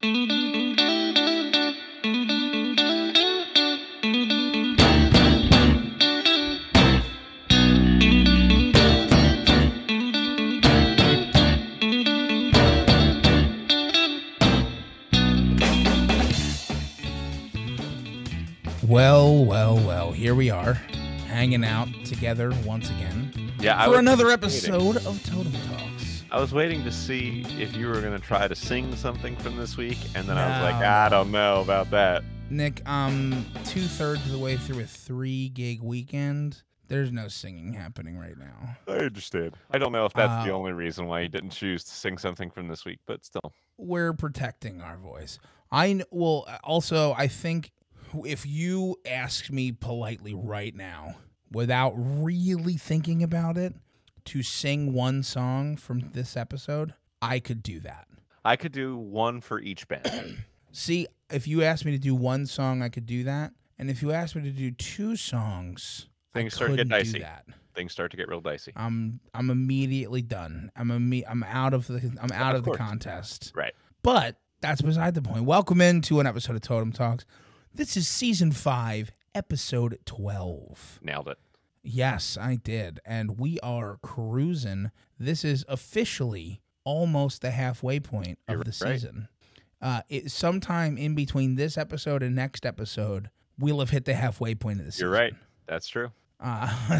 Well, here we are, hanging out together once again for another episode of Totem Talks. I was waiting to see if you were going to try to sing something from this week, and then I was like, I don't know about that. Nick, I'm two-thirds of the way through a 3-gig weekend. There's no singing happening right now. I understand. I don't know if that's the only reason why you didn't choose to sing something from this week, but still. We're protecting our voice. I think... if you ask me politely right now, without really thinking about it, to sing one song from this episode, I could do that. I could do one for each band. See, if you asked me to do one song, I could do that. And if you asked me to do two songs, things start to get dicey. Things start to get real dicey. I'm immediately done. I'm out of the contest. Right. But that's beside the point. Welcome into an episode of Totem Talks. This is Season 5, Episode 12. Nailed it. Yes, I did. And we are cruising. This is officially almost the halfway point of the season. Right. Sometime in between this episode and next episode, we'll have hit the halfway point of the season. You're right. That's true.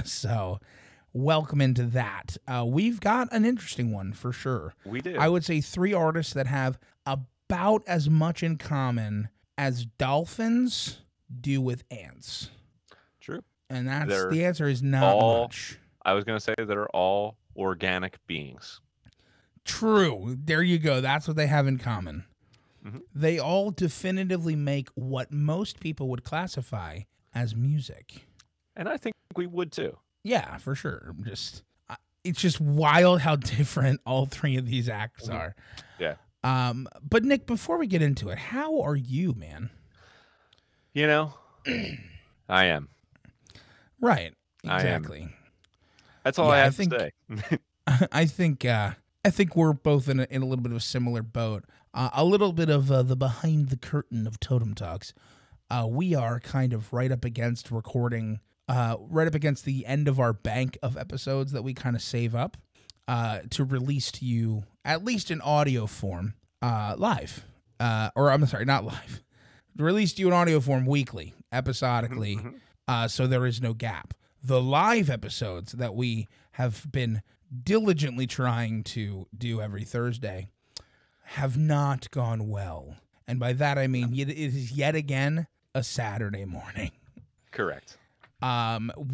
So, welcome into that. We've got an interesting one for sure. We do. I would say three artists that have about as much in common as dolphins do with ants. True. And the answer is not much. I was going to say they're all organic beings. True. There you go. That's what they have in common. Mm-hmm. They all definitively make what most people would classify as music. And I think we would too. Yeah, for sure. It's just wild how different all three of these acts are. Yeah. But Nick, before we get into it, how are you, man? You know, I am. Right. Exactly. That's all I have to say. I think we're both in a little bit of a similar boat. A little bit of the behind the curtain of Totem Talks. We are kind of right up against recording, right up against the end of our bank of episodes that we kind of save up to release to you, at least in audio form, live. Or I'm sorry, not live. Released to you in audio form weekly, episodically, so there is no gap. The live episodes that we have been diligently trying to do every Thursday have not gone well. And by that I mean it is yet again a Saturday morning. Correct.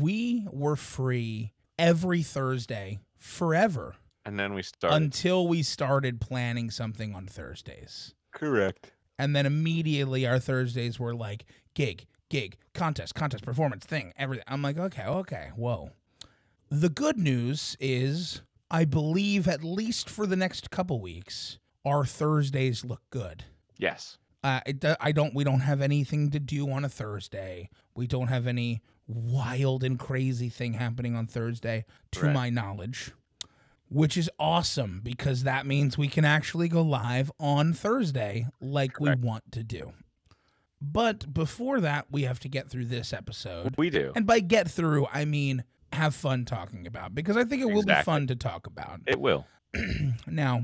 We were free every Thursday forever. And then we started. Until we started planning something on Thursdays. Correct. And then immediately our Thursdays were like gig, contest, performance, thing, everything. I'm like, okay, whoa. The good news is I believe at least for the next couple weeks, our Thursdays look good. Yes. We don't have anything to do on a Thursday. We don't have any wild and crazy thing happening on Thursday, to my knowledge. Which is awesome, because that means we can actually go live on Thursday like we want to do. But before that, we have to get through this episode. We do. And by get through, I mean have fun talking about, because I think it will be fun to talk about. It will. Now,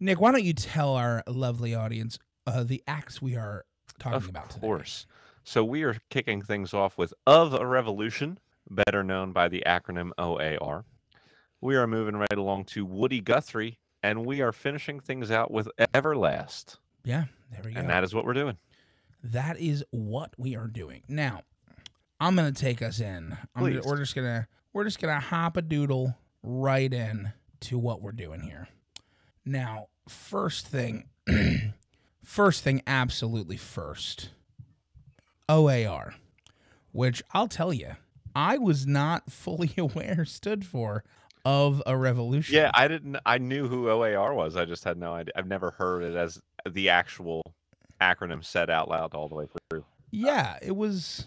Nick, why don't you tell our lovely audience the acts we are talking about today? Of course. So we are kicking things off with Of a Revolution, better known by the acronym OAR. We are moving right along to Woody Guthrie, and we are finishing things out with Everlast. Yeah, there we go. And that is what we're doing. That is what we are doing. Now, I'm going to take us in. We're just gonna hop a doodle right in to what we're doing here. Now, first thing, absolutely first. OAR, which I'll tell you, I was not fully aware stood for. Of a Revolution. Yeah, I didn't. I knew who OAR was. I just had no idea. I've never heard it as the actual acronym said out loud all the way through. Yeah, it was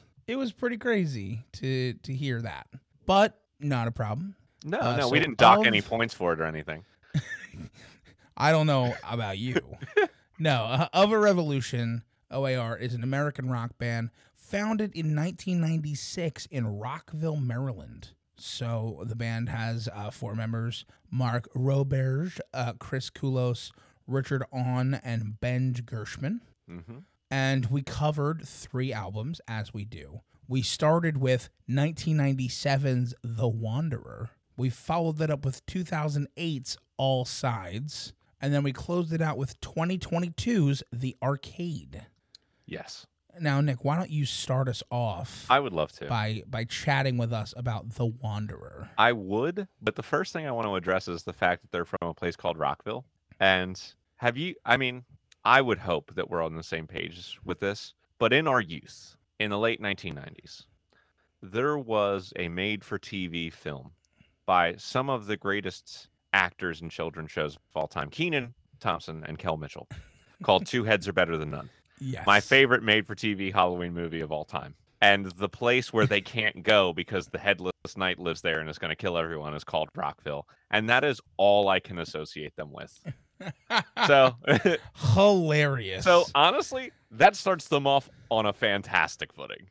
pretty crazy to hear that, but not a problem. No, so we didn't dock any points for it or anything. I don't know about you. No, Of a Revolution, OAR, is an American rock band founded in 1996 in Rockville, Maryland. So the band has four members, Mark Roberge, Chris Kulos, Richard On, and Ben Gershman. Mm-hmm. And we covered three albums, as we do. We started with 1997's The Wanderer. We followed that up with 2008's All Sides. And then we closed it out with 2022's The Arcade. Yes. Now, Nick, why don't you start us off? I would love to. By chatting with us about The Wanderer. I would, but the first thing I want to address is the fact that they're from a place called Rockville. And I would hope that we're on the same page with this, but in our youth, in the late 1990s, there was a made-for-TV film by some of the greatest actors in children's shows of all time, Kenan Thompson and Kel Mitchell, called Two Heads Are Better Than None. Yes. My favorite made-for-TV Halloween movie of all time. And the place where they can't go because the headless knight lives there and is going to kill everyone is called Rockville. And that is all I can associate them with. So hilarious. So honestly, that starts them off on a fantastic footing.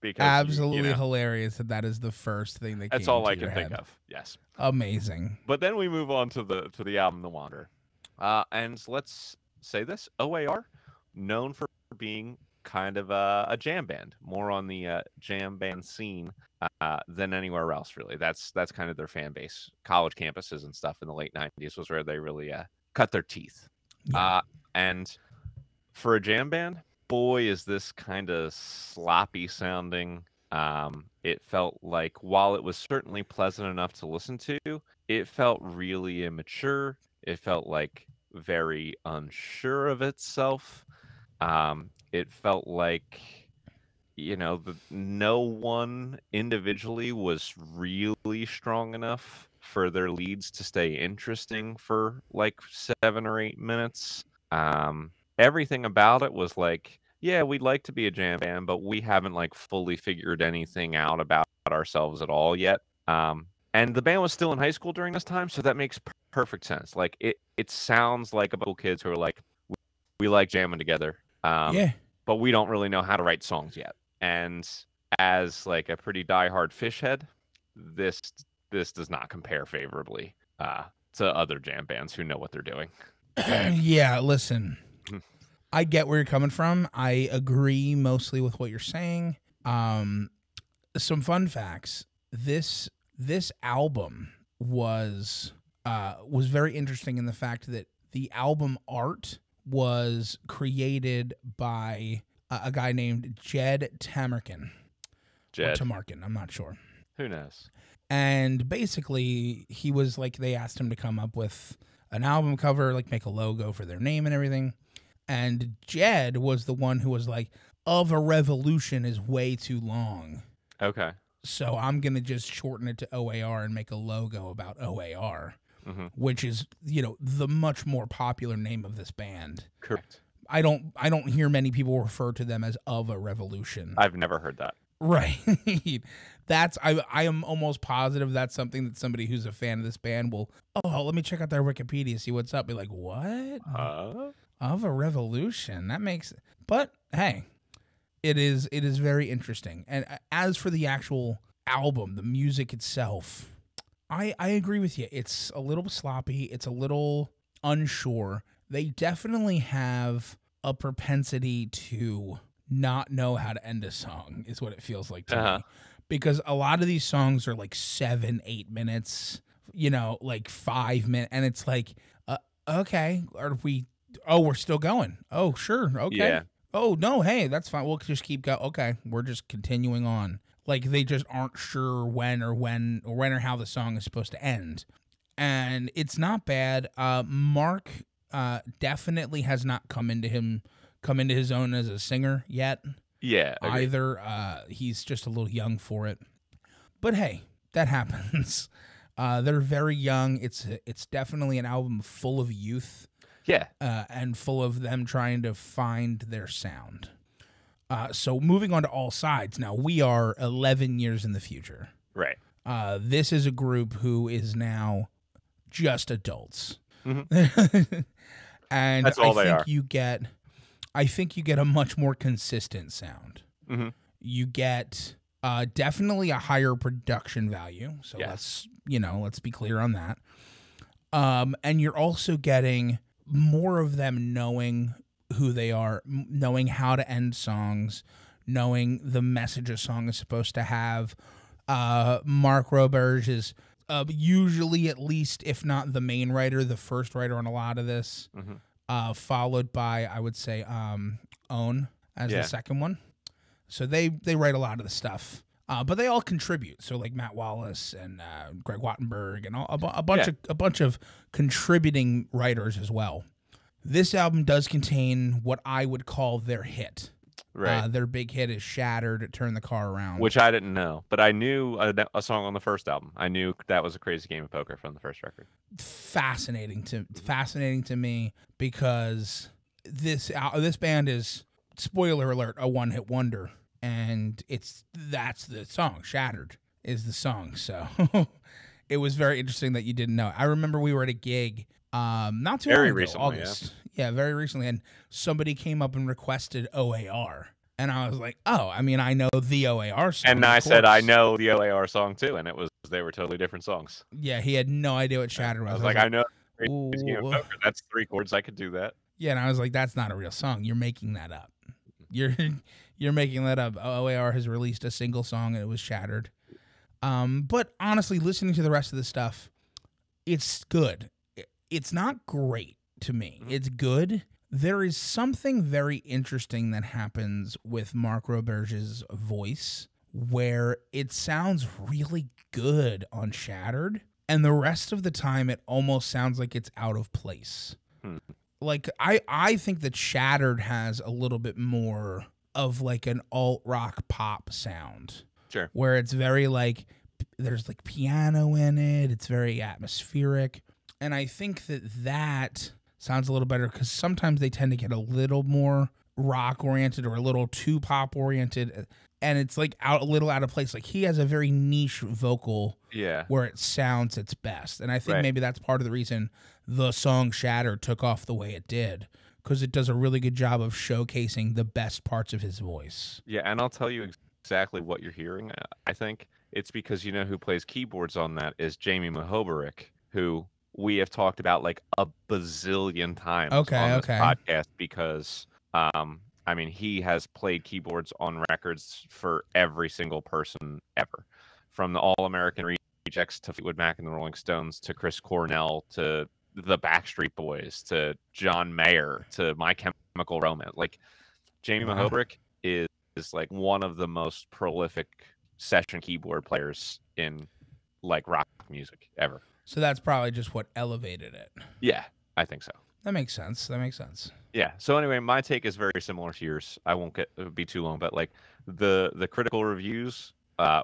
Because absolutely hilarious that is the first thing that that's all I can think of. Yes. Amazing. But then we move on to the album The Wanderer. And let's say this, OAR, known for being kind of a jam band, more on the jam band scene than anywhere else, really. That's kind of their fan base. College campuses and stuff in the late 90s was where they really cut their teeth. Yeah. And for a jam band, boy, is this kind of sloppy sounding. It felt like, while it was certainly pleasant enough to listen to, it felt really immature. It felt like very unsure of itself. It felt like, no one individually was really strong enough for their leads to stay interesting for like 7 or 8 minutes. Everything about it was like, yeah, we'd like to be a jam band, but we haven't like fully figured anything out about ourselves at all yet. And the band was still in high school during this time, so that makes perfect sense. Like it sounds like a couple kids who are like, we like jamming together. But we don't really know how to write songs yet. And as like a pretty diehard fish head, this does not compare favorably to other jam bands who know what they're doing. Yeah, listen, I get where you're coming from. I agree mostly with what you're saying. Some fun facts: this album was very interesting in the fact that the album art was created by a guy named Jed Tamarkin. Tamarkin, I'm not sure. Who knows? And basically, he was like, they asked him to come up with an album cover, like make a logo for their name and everything. And Jed was the one who was like, Of a Revolution is way too long. Okay. So I'm going to just shorten it to OAR and make a logo about OAR. Mm-hmm. Which is, the much more popular name of this band. Correct. I don't hear many people refer to them as Of a Revolution. I've never heard that. Right. I am almost positive that's something that somebody who's a fan of this band will, let me check out their Wikipedia, see what's up. Be like, what? Of a Revolution. That makes... But, hey, it is very interesting. And as for the actual album, the music itself... I agree with you. It's a little sloppy. It's a little unsure. They definitely have a propensity to not know how to end a song is what it feels like to me. Because a lot of these songs are like 7, 8 minutes, like 5 minutes. And it's like, okay, we're still going. Oh, sure. Okay. Yeah. Oh, no. Hey, that's fine. We'll just keep going. Okay. We're just continuing on. Like, they just aren't sure when or how the song is supposed to end. And it's not bad. Mark definitely has not come into his own as a singer yet. Yeah. Okay. Either. He's just a little young for it. But, hey, that happens. They're very young. It's definitely an album full of youth. Yeah. And full of them trying to find their sound. So moving on to All Sides. Now, we are 11 years in the future. Right. This is a group who is now just adults. Mm-hmm. And that's all they are. I think you get a much more consistent sound. Mm-hmm. You get definitely a higher production value. So yes. let's be clear on that. And you're also getting more of them knowing who they are, knowing how to end songs, knowing the message a song is supposed to have. Mark Roberge is usually, at least if not the main writer, the first writer on a lot of this, mm-hmm. Followed by, I would say, Own as the second one. So they write a lot of the stuff, but they all contribute. So like Matt Wallace and Greg Wattenberg and a bunch of contributing writers as well. This album does contain what I would call their hit. Right. Their big hit is Shattered, Turn the Car Around. Which I didn't know, but I knew a song on the first album. I knew that was A Crazy Game of Poker from the first record. Fascinating to me, because this band is, spoiler alert, a one-hit wonder, and that's the song. Shattered is the song, so it was very interesting that you didn't know. I remember we were at a gig not too long ago, recently, August. Yeah, very recently, and somebody came up and requested OAR, and I was like, "Oh, I mean, I know the OAR song." And I said, "I know the OAR song too," and they were totally different songs. Yeah, he had no idea what Shattered was. I was like, "I know, that's three chords. I could do that." Yeah, and I was like, "That's not a real song. You're making that up. You're making that up." OAR has released a single song, and it was Shattered. But honestly, listening to the rest of the stuff, it's good. It's not great. To me, it's good. There is something very interesting that happens with Mark Roberge's voice, where it sounds really good on Shattered, and the rest of the time it almost sounds like it's out of place. Like I think that Shattered has a little bit more of like an alt rock pop sound, sure, where it's very like there's like piano in it. It's very atmospheric, and I think that sounds a little better, because sometimes they tend to get a little more rock-oriented or a little too pop-oriented, and it's like a little out of place. Like, he has a very niche vocal where it sounds its best, and I think maybe that's part of the reason the song Shatter took off the way it did, because it does a really good job of showcasing the best parts of his voice. Yeah, and I'll tell you exactly what you're hearing. I think it's because you know who plays keyboards on that is Jamie Muhoberac, who we have talked about like a bazillion times on this podcast, because I mean, he has played keyboards on records for every single person ever, from the All-American Rejects to Fleetwood Mac and the Rolling Stones to Chris Cornell to the Backstreet Boys to John Mayer to My Chemical Romance. Like, Jamie Muhoberac is like one of the most prolific session keyboard players in like rock music ever. So that's probably just what elevated it. Yeah, I think so. That makes sense. Yeah. So anyway, my take is very similar to yours. I won't be too long, but like the critical reviews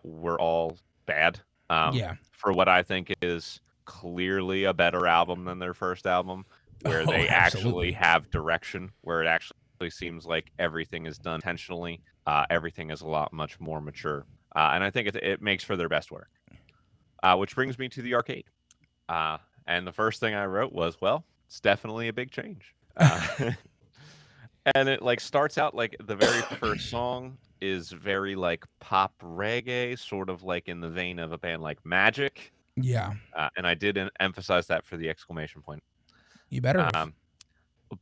were all bad. For what I think is clearly a better album than their first album, where they actually have direction, where it actually seems like everything is done intentionally. Everything is much more mature, and I think it makes for their best work. Which brings me to The Arcade. And the first thing I wrote was, well, it's definitely a big change. And it like starts out like the very first song is very like pop reggae, sort of like in the vein of a band like Magic. Yeah. And I did emphasize that for the exclamation point. You better.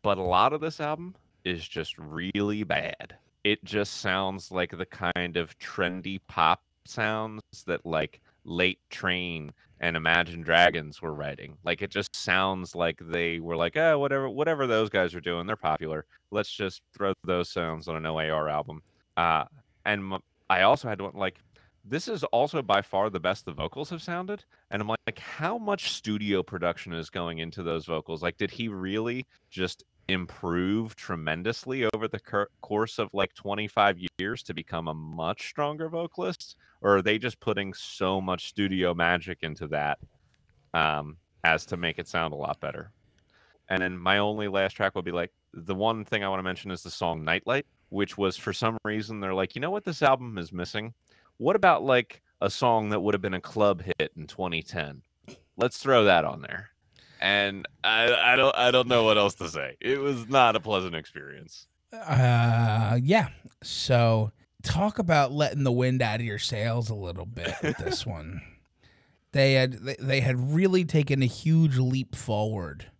But a lot of this album is just really bad. It just sounds like the kind of trendy pop sounds that like Late Train and Imagine Dragons were writing. Like, it just sounds like they were like, oh, whatever those guys are doing, they're popular, let's just throw those sounds on an OAR album. And I also had one like, this is also by far the best the vocals have sounded, and I'm like how much studio production is going into those vocals? Like, did he really just improve tremendously over the course of like 25 years to become a much stronger vocalist, or are they just putting so much studio magic into that as to make it sound a lot better? And then my only last track will be like, the one thing I want to mention is the song Nightlight, which was, for some reason, they're like, you know what this album is missing? What about like a song that would have been a club hit in 2010? Let's throw that on there. and I don't know what else to say. It was not a pleasant experience. Yeah. So talk about letting the wind out of your sails a little bit with this one. They had really taken a huge leap forward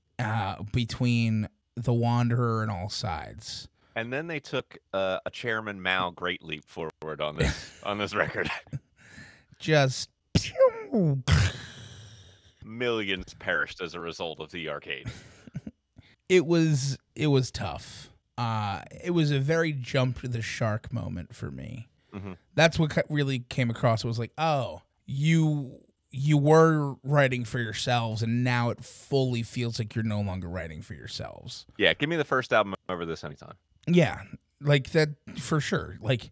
between The Wanderer and All Sides. And then they took a Chairman Mao great leap forward on this record. Just millions perished as a result of The Arcade. It was tough. It was a very jump to the shark moment for me. Mm-hmm. That's what really came across. It was like, oh, you were writing for yourselves, and now it fully feels like you're no longer writing for yourselves. Yeah, give me the first album over this anytime. Yeah, like that for sure. Like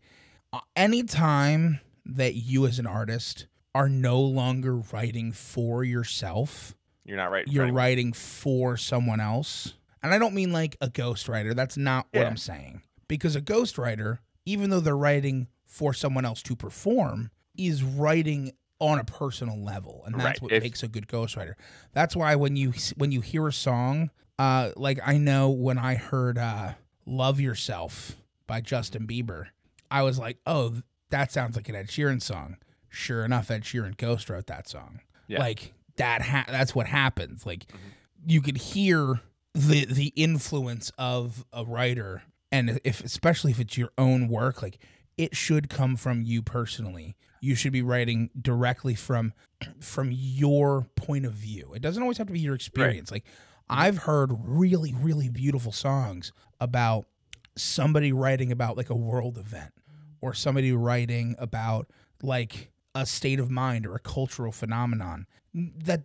anytime that you as an artist are no longer writing for yourself, you're not writing. You're writing for someone else. And I don't mean like a ghostwriter. That's not what I'm saying. Because a ghostwriter, even though they're writing for someone else to perform, is writing on a personal level. And that's what makes a good ghostwriter. That's why when you hear a song, like I know when I heard Love Yourself by Justin Bieber, I was like, oh, that sounds like an Ed Sheeran song. Sure enough, Ed Sheeran ghost wrote that song. Yeah. Like that's what happens. Like you could hear the influence of a writer, and especially if it's your own work, like it should come from you personally. You should be writing directly from your point of view. It doesn't always have to be your experience. Right. Like I've heard really, really beautiful songs about somebody writing about like a world event, or somebody writing about like a state of mind or a cultural phenomenon that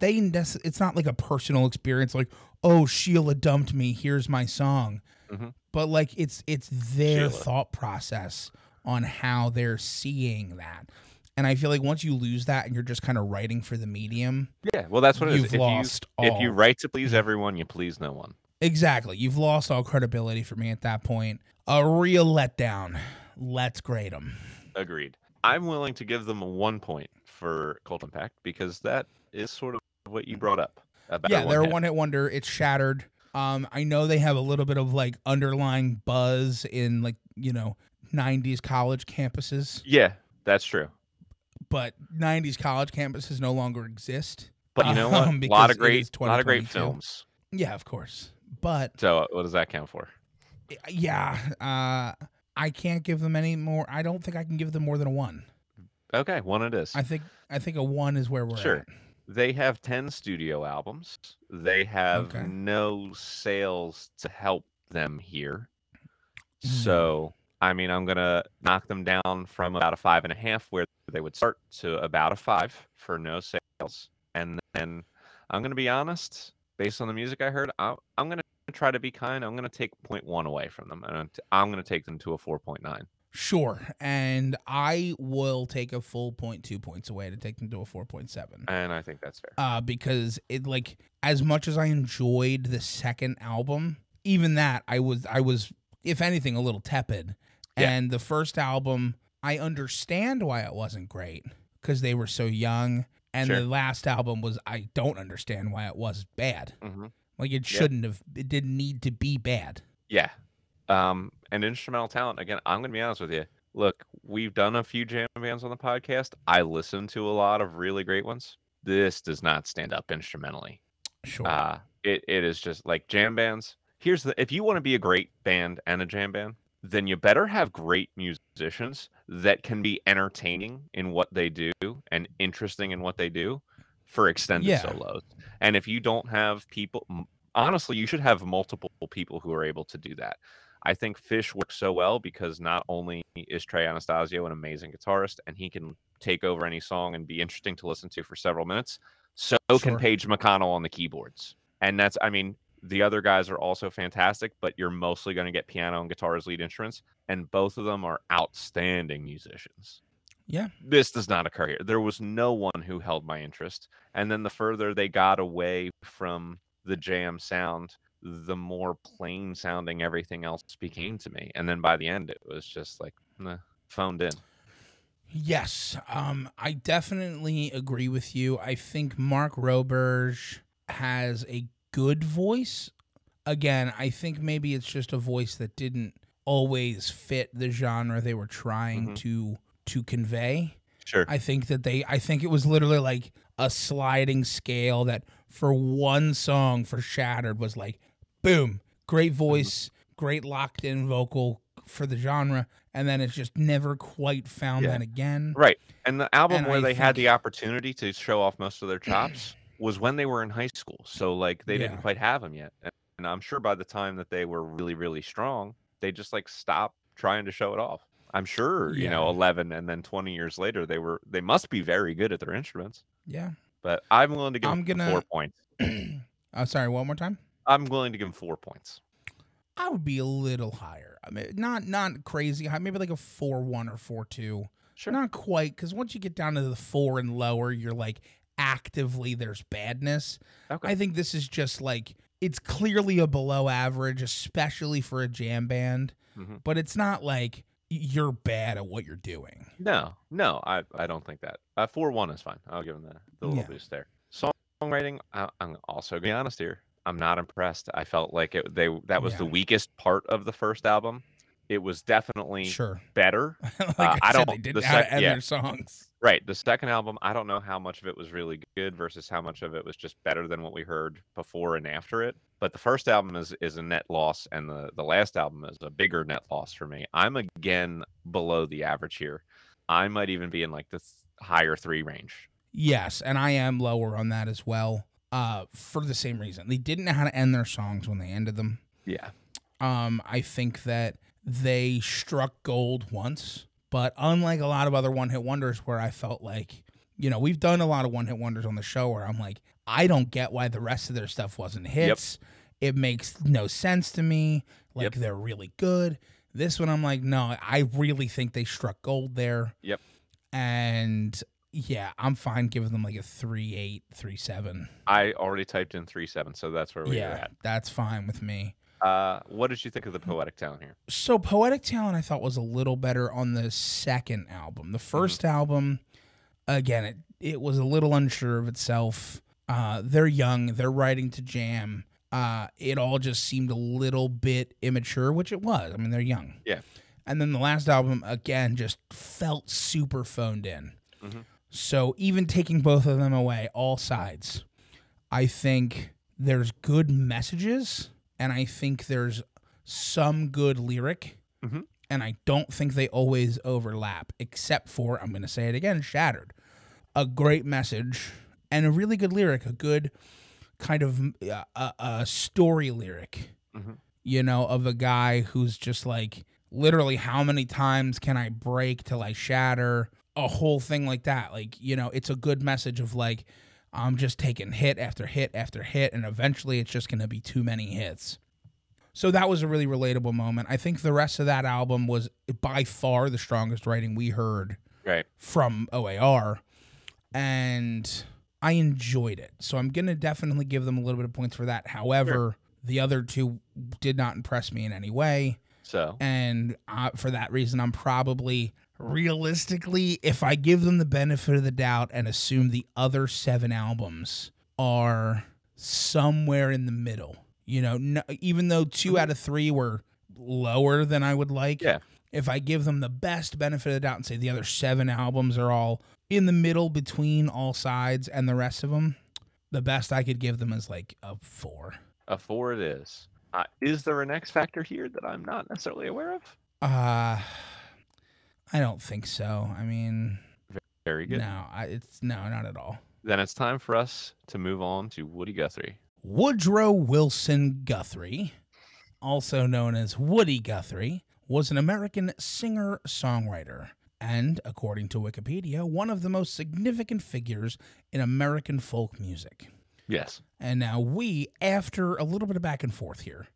it's not like a personal experience, like, oh, Sheila dumped me, here's my song. Mm-hmm. But like it's their thought process on how they're seeing that. And I feel like once you lose that and you're just kind of writing for the medium. Yeah, well, that's what it is. If you write to please everyone, you please no one. Exactly. You've lost all credibility for me at that point. A real letdown. Let's grade them. Agreed. I'm willing to give them a 1 point for Cult Impact because that is sort of what you brought up. Yeah, they're a one-hit wonder. It's shattered. I know they have a little bit of like underlying buzz in like, you know, 90s college campuses. Yeah, that's true. But 90s college campuses no longer exist. But you know what? A lot of great films. Yeah, of course. But so what does that count for? Yeah, I can't give them any more. I don't think I can give them more than a 1. Okay, 1 it is. I think a 1 is where we're at. They have 10 studio albums. They have no sales to help them here. So, I mean, I'm going to knock them down from about a 5.5 where they would start to about a 5 for no sales. And then I'm going to be honest, based on the music I heard, I'm going to try to be kind. I'm going to take 0.1 away from them. And I'm going to take them to a 4.9. Sure, and I will take a full 0.2 points away to take them to a 4.7. And I think that's fair. Because it like as much as I enjoyed the second album, even that I was if anything a little tepid. Yeah. And the first album, I understand why it wasn't great because they were so young, and the last album was I don't understand why it was bad. Mm-hmm. Like it shouldn't have. It didn't need to be bad. Yeah. And instrumental talent, again, I'm going to be honest with you. Look, we've done a few jam bands on the podcast. I listen to a lot of really great ones. This does not stand up instrumentally. Sure. It is just like jam bands. If you want to be a great band and a jam band, then you better have great musicians that can be entertaining in what they do and interesting in what they do for extended solos. And if you don't have people, honestly, you should have multiple people who are able to do that. I think Fish works so well because not only is Trey Anastasio an amazing guitarist and he can take over any song and be interesting to listen to for several minutes, so can Paige McConnell on the keyboards. And that's, I mean, the other guys are also fantastic, but you're mostly going to get piano and guitar as lead instruments, and both of them are outstanding musicians. Yeah. This does not occur here. There was no one who held my interest. And then the further they got away from the jam sound, the more plain sounding everything else became to me. And then by the end, it was just like, nah, phoned in. Yes, I definitely agree with you. I think Mark Roberge has a good voice. Again, I think maybe it's just a voice that didn't always fit the genre they were trying to convey. Sure. I think it was literally like a sliding scale that for one song for Shattered was like, boom, great voice, great locked in vocal for the genre, and then it just never quite found that again. Right. And the album and where they had the opportunity to show off most of their chops was when they were in high school. So like they didn't quite have them yet. And I'm sure by the time that they were really, really strong, they just like stopped trying to show it off. I'm sure, you know, 11 and then 20 years later, they must be very good at their instruments. Yeah. But I'm willing to give them 4 points. Sorry, one more time? I'm willing to give them 4 points. I would be a little higher. I mean, not crazy high. Maybe like a 4.1 or 4.2. Sure. Not quite, because once you get down to the 4 and lower, you're like actively there's badness. Okay. I think this is just like, it's clearly a below average, especially for a jam band. Mm-hmm. But it's not like you're bad at what you're doing. No, I don't think that. 4.1 is fine. I'll give them the little boost there. Songwriting, I'm also going to be honest here. I'm not impressed. I felt like that was the weakest part of the first album. It was definitely better. Like they didn't have other songs. Right. The second album, I don't know how much of it was really good versus how much of it was just better than what we heard before and after it. But the first album is a net loss, and the last album is a bigger net loss for me. I'm again below the average here. I might even be in like the higher 3 range. Yes, and I am lower on that as well. For the same reason. They didn't know how to end their songs when they ended them. Yeah. I think that they struck gold once, but unlike a lot of other one-hit wonders where I felt like, you know, we've done a lot of one-hit wonders on the show where I'm like, I don't get why the rest of their stuff wasn't hits. Yep. It makes no sense to me. Like, they're really good. This one, I'm like, no, I really think they struck gold there. Yep. And yeah, I'm fine giving them like a 3.8, 3.7. I already typed in 3.7, so that's where we are at. That's fine with me. What did you think of the Poetic Talent here? So Poetic Talent I thought was a little better on the second album. The first album, again, it was a little unsure of itself. They're young. They're writing to jam. It all just seemed a little bit immature, which it was. I mean, they're young. Yeah. And then the last album, again, just felt super phoned in. Mm-hmm. So even taking both of them away, All Sides, I think there's good messages, and I think there's some good lyric, and I don't think they always overlap, except for, I'm going to say it again, Shattered. A great message and a really good lyric, a good kind of story lyric, you know, of a guy who's just like, literally, how many times can I break till I shatter? A whole thing like that. Like, you know, it's a good message of like, I'm just taking hit after hit after hit, and eventually it's just going to be too many hits. So that was a really relatable moment. I think the rest of that album was by far the strongest writing we heard from OAR, and I enjoyed it. So I'm going to definitely give them a little bit of points for that. However, the other two did not impress me in any way. And for that reason, I'm probably... realistically, if I give them the benefit of the doubt and assume the other 7 albums are somewhere in the middle, you know, even though 2 out of 3 were lower than I would like, if I give them the best benefit of the doubt and say the other 7 albums are all in the middle between All Sides and the rest of them, the best I could give them is like a 4. A 4 it is. Is there an X factor here that I'm not necessarily aware of? I don't think so. I mean, very good. No, not at all. Then it's time for us to move on to Woody Guthrie. Woodrow Wilson Guthrie, also known as Woody Guthrie, was an American singer-songwriter and, according to Wikipedia, one of the most significant figures in American folk music. Yes. And now we, after a little bit of back and forth here,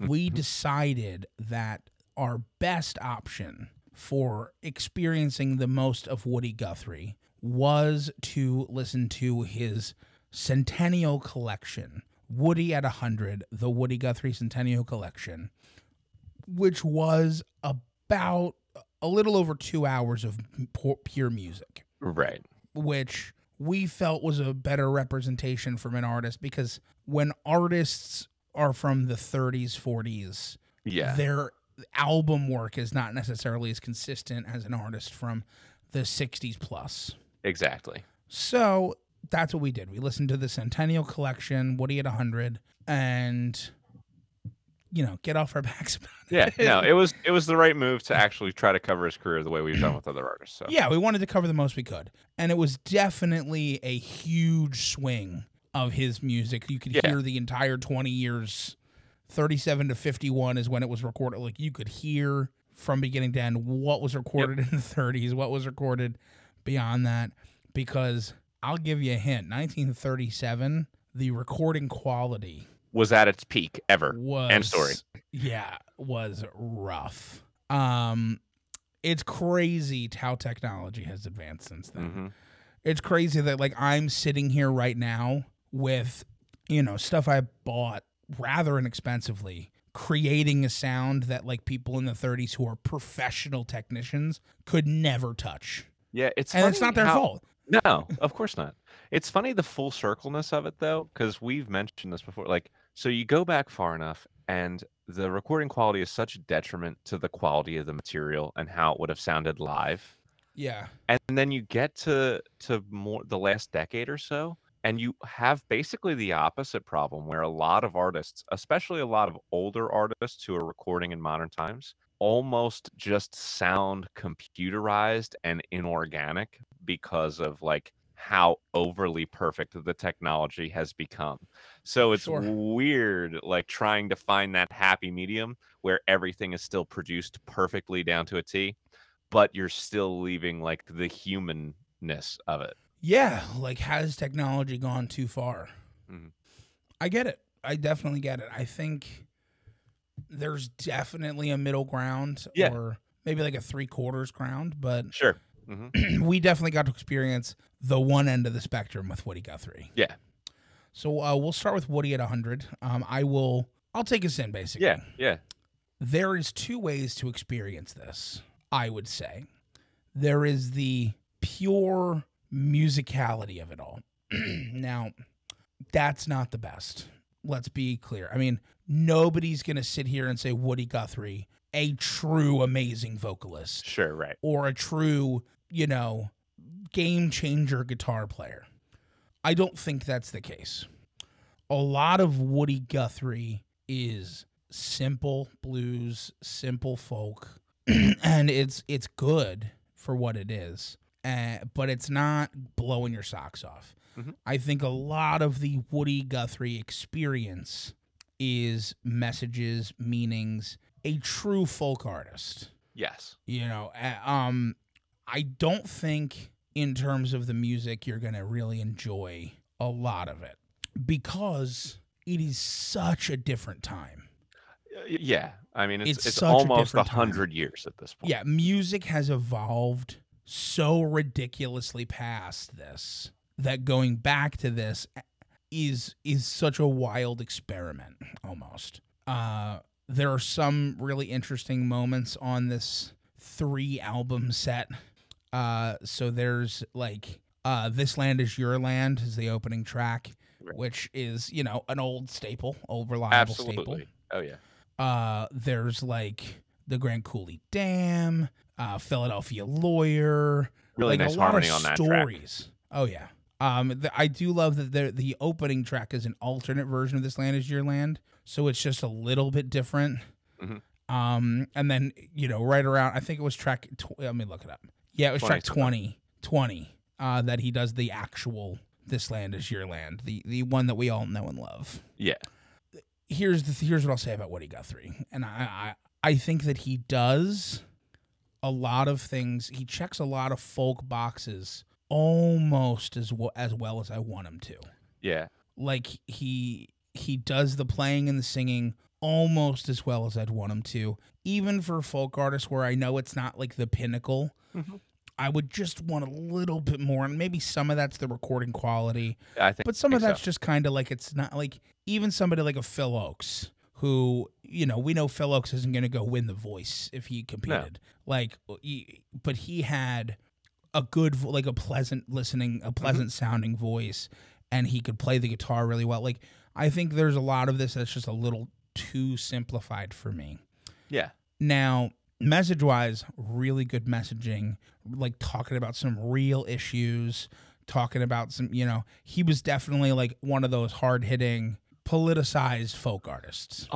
we decided that our best option for experiencing the most of Woody Guthrie was to listen to his Centennial Collection, Woody at 100, the Woody Guthrie Centennial Collection, which was about a little over 2 hours of pure music. Right. Which we felt was a better representation from an artist, because when artists are from the 30s, 40s, their album work is not necessarily as consistent as an artist from the 60s plus. Exactly. So that's what we did. We listened to the Centennial Collection, Woody at 100, and, you know, get off our backs about it. Yeah, no, it was the right move to actually try to cover his career the way we've done with other artists. So. Yeah, we wanted to cover the most we could. And it was definitely a huge swing of his music. You could hear the entire 20 years, 37 to 51 is when it was recorded. Like, you could hear from beginning to end what was recorded in the 30s, what was recorded beyond that, because I'll give you a hint. 1937, the recording quality was at its peak ever. End story. Yeah, was rough. It's crazy how technology has advanced since then. Mm-hmm. It's crazy that, like, I'm sitting here right now with, you know, stuff I bought rather inexpensively, creating a sound that, like, people in the 30s who are professional technicians could never touch. Yeah, it's and it's not their fault. No, of course not. It's funny the full circleness of it, though, because we've mentioned this before. Like, so you go back far enough, and the recording quality is such a detriment to the quality of the material and how it would have sounded live. Yeah. And then you get to more the last decade or so, and you have basically the opposite problem, where a lot of artists, especially a lot of older artists who are recording in modern times, almost just sound computerized and inorganic because of, like, how overly perfect the technology has become. So it's weird, like, trying to find that happy medium where everything is still produced perfectly down to a T, but you're still leaving, like, the humanness of it. Yeah, like, has technology gone too far? Mm-hmm. I get it. I definitely get it. I think there's definitely a middle ground, or maybe like a three-quarters ground, but we definitely got to experience the one end of the spectrum with Woody Guthrie. Yeah. So we'll start with Woody at 100. I'll take us in, basically. Yeah, yeah. There is two ways to experience this, I would say. There is the pure musicality of it all. Now, that's not the best. Let's be clear. I mean, nobody's going to sit here and say Woody Guthrie, a true amazing vocalist. Sure, right. Or a true, you know, game changer guitar player. I don't think that's the case. A lot of Woody Guthrie is simple blues, simple folk, and it's good for what it is, but it's not blowing your socks off. Mm-hmm. I think a lot of the Woody Guthrie experience is messages, meanings, a true folk artist. Yes. You know, I don't think in terms of the music you're going to really enjoy a lot of it, because it is such a different time. Yeah. I mean, it's almost 100 years at this point. Yeah. Music has evolved so ridiculously past this that going back to this is such a wild experiment, almost. There are some really interesting moments on this 3-album set. So there's, like, This Land is Your Land is the opening track, which is, you know, an old staple, old reliable staple. Absolutely. Oh, yeah. There's, like, the Grand Coulee Dam, Philadelphia Lawyer. Really, like, nice harmony on that track. A lot of stories. Oh, yeah. I do love that the opening track is an alternate version of This Land is Your Land, so it's just a little bit different. Mm-hmm. And then, you know, right around, I think it was track, let me look it up. Yeah, it was track 20, that he does the actual This Land is Your Land, the one that we all know and love. Yeah. Here's what I'll say about Woody Guthrie, and I think that he does a lot of things. He checks a lot of folk boxes almost as well as I want him to. Yeah. Like, he does the playing and the singing almost as well as I'd want him to. Even for folk artists where I know it's not, like, the pinnacle, mm-hmm. I would just want a little bit more, and maybe some of that's the recording quality. I think, but some of that's just kind of, like, it's not, like, even somebody like a Phil Ochs, who, you know, we know Phil Ochs isn't going to go win The Voice if he competed. No. Like, but he had a good, like a pleasant listening, a pleasant sounding voice, and he could play the guitar really well. Like, I think there's a lot of this that's just a little too simplified for me. Yeah. Now, message-wise, really good messaging, like talking about some real issues, talking about some, you know, he was definitely like one of those hard-hitting, politicized folk artists.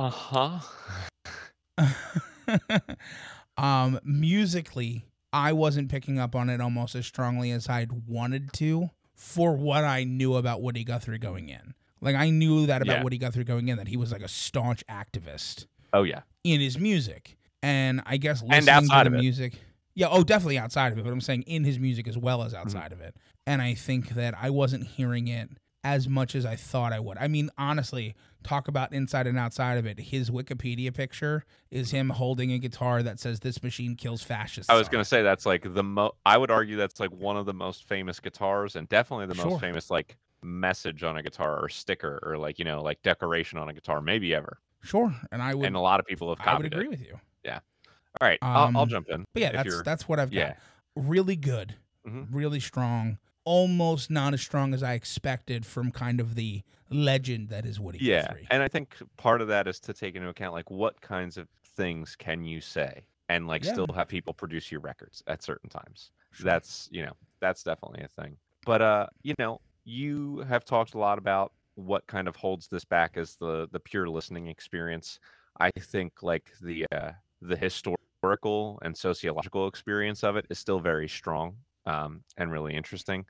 Musically, I wasn't picking up on it almost as strongly as I'd wanted to for what I knew about Woody Guthrie going in. Like, I knew that about Woody Guthrie going in, that he was like a staunch activist. Oh, yeah. In his music. And I guess listening to the music. Yeah, oh, definitely outside of it. But I'm saying in his music as well as outside of it. And I think that I wasn't hearing it as much as I thought I would. I mean, honestly, talk about inside and outside of it. His Wikipedia picture is him holding a guitar that says, "This machine kills fascists." I was going to say that's like the I would argue that's like one of the most famous guitars, and definitely the most famous like message on a guitar or sticker or like, you know, like decoration on a guitar maybe ever. Sure. And I would, and a lot of people have copied it. I would agree with you. Yeah. All right. I'll jump in. But yeah, that's what I've got. Yeah. Really good. Mm-hmm. Really strong. Almost not as strong as I expected from kind of the legend that is Woody Guthrie. Yeah, and I think part of that is to take into account, like, what kinds of things can you say and, like, still have people produce your records at certain times. That's, you know, that's definitely a thing. But, you know, you have talked a lot about what kind of holds this back as the pure listening experience. I think, like, the historical and sociological experience of it is still very strong. And really interesting.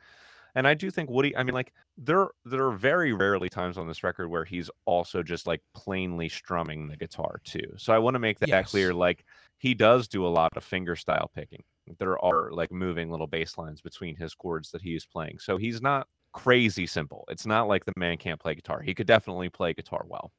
And I do think Woody, I mean, like, there are very rarely times on this record where he's also just like plainly strumming the guitar too. So I want to make that clear. Like, he does do a lot of finger style picking. There are like moving little bass lines between his chords that he is playing. So he's not crazy simple. It's not like the man can't play guitar. He could definitely play guitar well.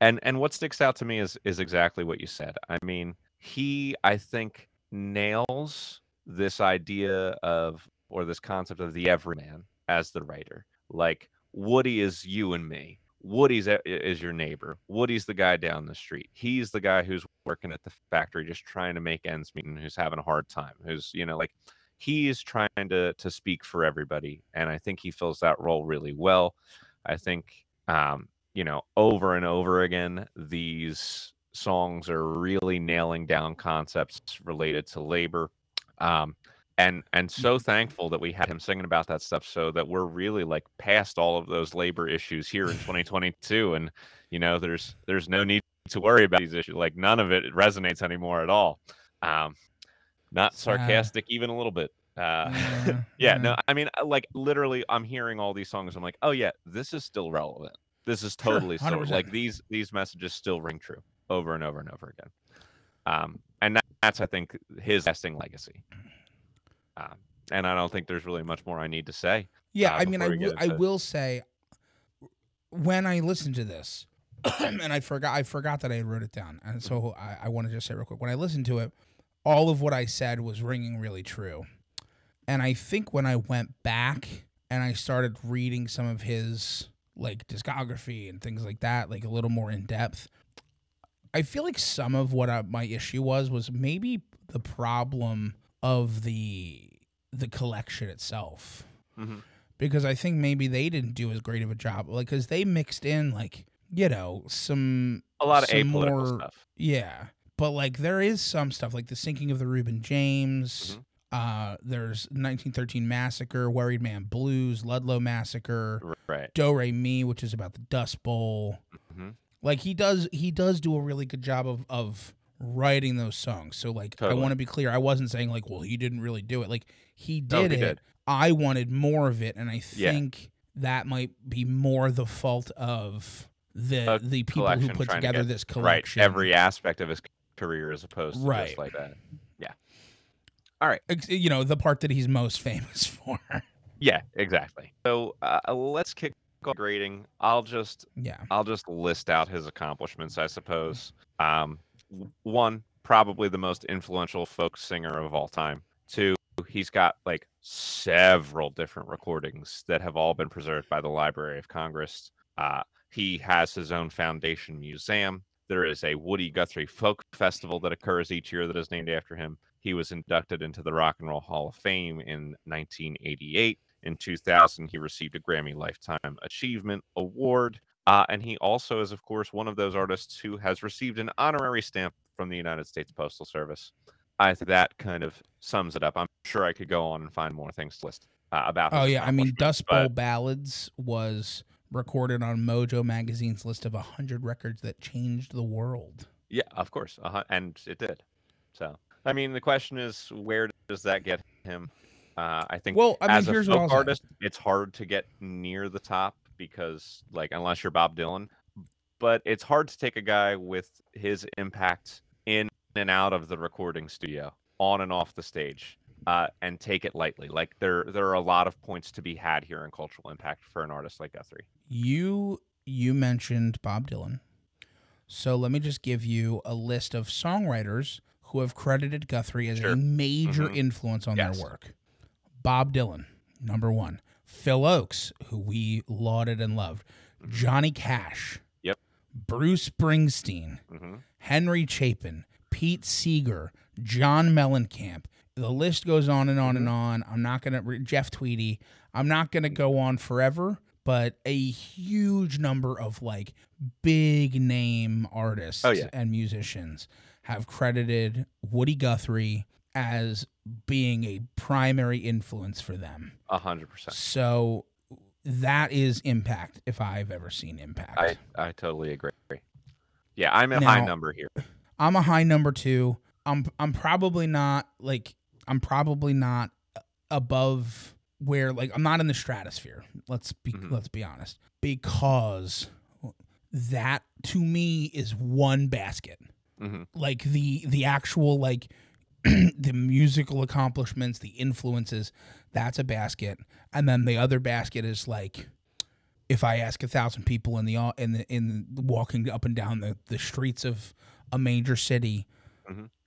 And what sticks out to me is exactly what you said. I mean, he, I think, nails this idea of, or this concept of, the everyman as the writer. Like, Woody is you and me. Woody's is your neighbor. Woody's the guy down the street. He's the guy who's working at the factory just trying to make ends meet and who's having a hard time. Who's, you know, like, he is trying to speak for everybody. And I think he fills that role really well. I think, you know, over and over again, these songs are really nailing down concepts related to labor. And so thankful that we had him singing about that stuff, so that we're really like past all of those labor issues here in 2022. And, you know, there's no need to worry about these issues. Like, none of it resonates anymore at all. Not sarcastic, even a little bit. No, I mean, like, literally I'm hearing all these songs. I'm like, oh yeah, this is still relevant. This is totally still like these messages still ring true over and over and over again. And that's, I think, his lasting legacy. And I don't think there's really much more I need to say. Yeah, I mean, I will say, when I listened to this, and I forgot that I wrote it down, and so I want to just say real quick, when I listened to it, all of what I said was ringing really true. And I think when I went back and I started reading some of his, like, discography and things like that, like, a little more in depth, I feel like some of what my issue was maybe the problem of the collection itself. Mm-hmm. Because I think maybe they didn't do as great of a job, like, because they mixed in, like, you know, a lot of apolitical stuff. Yeah, but, like, there is some stuff, like The Sinking of the Reuben James, there's 1913 Massacre, Worried Man Blues, Ludlow Massacre, Do-Re-Mi, which is about the Dust Bowl. Mm-hmm. Like, he does do a really good job of writing those songs. So, like, totally. I want to be clear. I wasn't saying, like, well, he didn't really do it. Like, he did. I wanted more of it, and I think that might be more the fault of the people who put together this collection. Right, every aspect of his career as opposed to just like that. Yeah. All right. You know, the part that he's most famous for. Yeah, exactly. So let's kick grading. I'll just list out his accomplishments, I suppose. One, probably the most influential folk singer of all time. Two, he's got like several different recordings that have all been preserved by the Library of Congress. He has his own Foundation Museum. There is a Woody Guthrie Folk Festival that occurs each year that is named after him. he was inducted into the Rock and Roll Hall of Fame in 1988. In 2000, he received a Grammy Lifetime Achievement Award. And he also is, of course, one of those artists who has received an honorary stamp from the United States Postal Service. I think that kind of sums it up. I'm sure I could go on and find more things to list about. Oh, yeah. I mean, Dust Bowl Ballads was recorded on Mojo Magazine's list of 100 records that changed the world. Yeah, of course. And it did. So, I mean, the question is, where does that get him? I think as a folk artist, it's hard to get near the top because, like, unless you're Bob Dylan. But it's hard to take a guy with his impact in and out of the recording studio, on and off the stage, and take it lightly. Like, there are a lot of points to be had here in cultural impact for an artist like Guthrie. You mentioned Bob Dylan. So let me just give you a list of songwriters who have credited Guthrie as a major influence on their work. Bob Dylan, number one. Phil Ochs, who we lauded and loved. Johnny Cash. Yep. Bruce Springsteen. Henry Chapin. Pete Seeger. John Mellencamp. The list goes on and on and on. I'm not going to... Jeff Tweedy. I'm not going to go on forever, but a huge number of, like, big-name artists and musicians have credited Woody Guthrie as being a primary influence for them. 100%. So that is impact, if I've ever seen impact. I totally agree. Yeah, I'm a high number here. I'm a high number too. I'm probably not, like, I'm probably not above where, like, I'm not in the stratosphere. Let's be honest, because that to me is one basket. Like the actual, like, the musical accomplishments, the influences, that's a basket, and then the other basket is like, if I ask 1,000 people in the walking up and down the streets of a major city,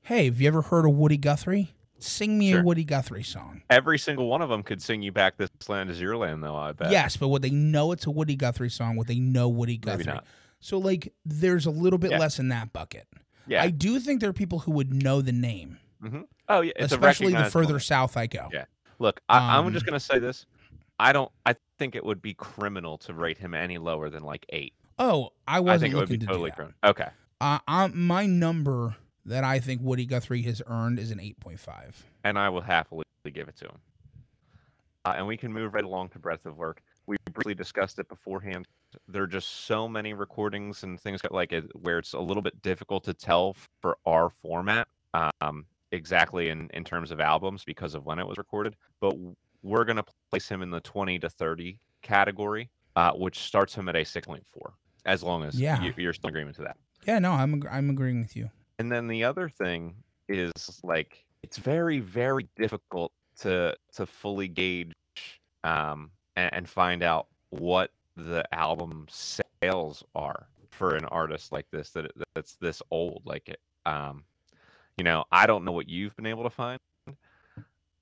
hey, have you ever heard of Woody Guthrie? Sing me a Woody Guthrie song. Every single one of them could sing you back "This Land is Your Land," though, I bet. Yes, but would they know it's a Woody Guthrie song? Would they know Woody Guthrie? Maybe not. So, like, there's a little bit less in that bucket. Yeah. I do think there are people who would know the name. Oh yeah, it's especially the further south I go. Yeah. Look, I'm just gonna say this. I think it would be criminal to rate him any lower than like 8. Oh, I think it would be totally criminal. Okay. My number that I think Woody Guthrie has earned is an 8.5, and I will happily give it to him. And we can move right along to breadth of work. We briefly discussed it beforehand. There are just so many recordings and things like it, where it's a little bit difficult to tell for our format exactly in terms of albums because of when it was recorded. But we're going to place him in the 20 to 30 category, which starts him at a 6.4, as long as you're still in agreement to that. Yeah, no, I'm agreeing with you. And then the other thing is, like, it's very, very difficult to fully gauge and find out what the album sales are for an artist like this that's this old. Like, it, you know, I don't know what you've been able to find,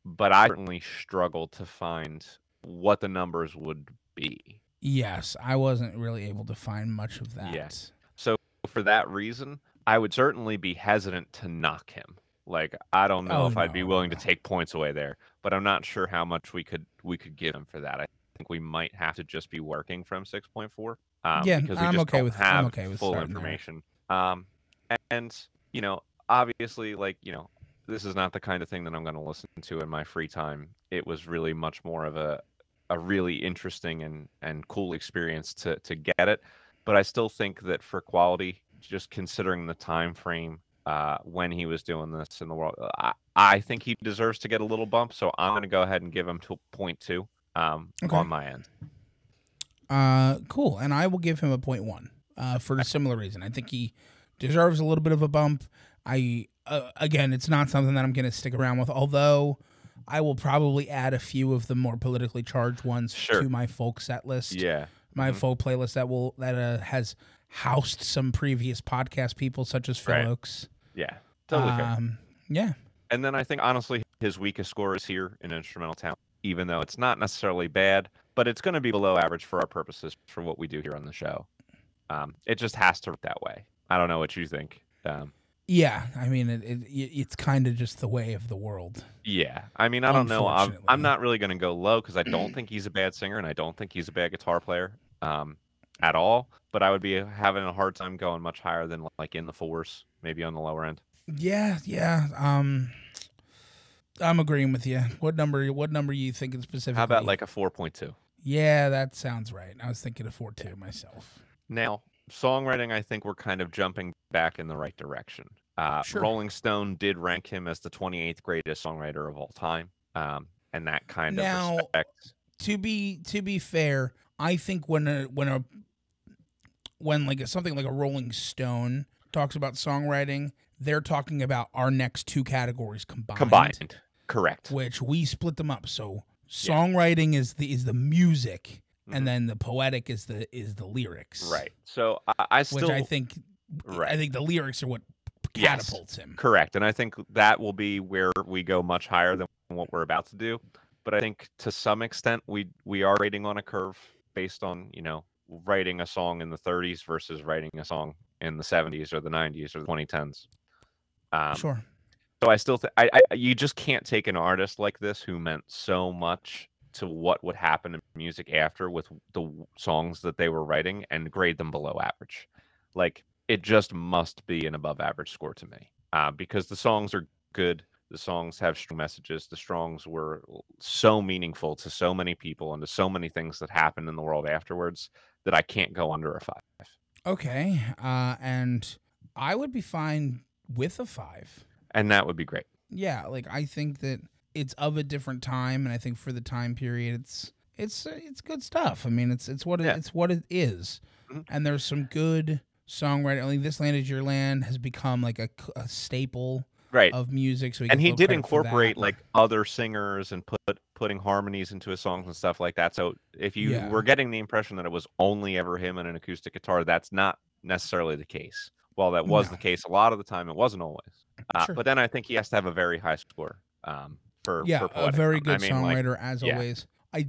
but I certainly struggled to find what the numbers would be. Yes, I wasn't really able to find much of that. Yes. So for that reason, I would certainly be hesitant to knock him. Like, I don't know if I'd be willing to take points away there, but I'm not sure how much we could give him for that. I think we might have to just be working from 6.4. Yeah, because we I'm okay with full information. And you know, obviously, like, you know, this is not the kind of thing that I'm going to listen to in my free time. It was really much more of a really interesting and cool experience to get it. But I still think that for quality, just considering the time frame when he was doing this in the world, I think he deserves to get a little bump. So I'm going to go ahead and give him 0.2 on my end. Cool. And I will give him a 0.1 for a similar reason. I think he deserves a little bit of a bump. Again, it's not something that I'm going to stick around with, although I will probably add a few of the more politically charged ones to my folk set list. Yeah. My folk playlist that has housed some previous podcast people such as Phil Ochs. Yeah, totally fair. Yeah. And then I think, honestly, his weakest score is here in instrumental talent, even though it's not necessarily bad, but it's going to be below average for our purposes for what we do here on the show. It just has to work that way. I don't know what you think. Yeah, I mean, it's kind of just the way of the world. Yeah, I mean, I don't know. I'm not really going to go low because I don't think he's a bad singer and I don't think he's a bad guitar player at all. But I would be having a hard time going much higher than like in the fours, maybe on the lower end. Yeah. I'm agreeing with you. What number are you thinking specifically? How about like a 4.2? Yeah, that sounds right. I was thinking of 4.2 myself. Now, songwriting, I think we're kind of jumping back in the right direction. Sure. Rolling Stone did rank him as the 28th greatest songwriter of all time, and that kind of respect. To be fair, I think when something like a Rolling Stone talks about songwriting, they're talking about our next two categories combined. Correct. Which we split them up. So songwriting is the music. And then the poetic is the lyrics, right? So I think the lyrics are what catapults him. Correct, and I think that will be where we go much higher than what we're about to do. But I think to some extent we are rating on a curve based on writing a song in the 30s versus writing a song in the 70s or the 90s or the 2010s. Sure. So I still think you just can't take an artist like this who meant so much to what would happen in music after with the songs that they were writing and grade them below average. Like, it just must be an above average score to me, because the songs are good. The songs have strong messages. The songs were so meaningful to so many people and to so many things that happened in the world afterwards that I can't go under a 5. Okay. And I would be fine with a 5. And that would be great. Yeah. Like, I think that it's of a different time, and I think for the time period, it's good stuff. I mean, it's what it is, and there's some good songwriting. I mean, "This Land is Your Land" has become like a staple of music. So he did incorporate like other singers and putting harmonies into his songs and stuff like that. So if you were getting the impression that it was only ever him and an acoustic guitar, that's not necessarily the case. While that was the case a lot of the time, it wasn't always. But then I think he has to have a very high score. For a very good songwriter, as always. I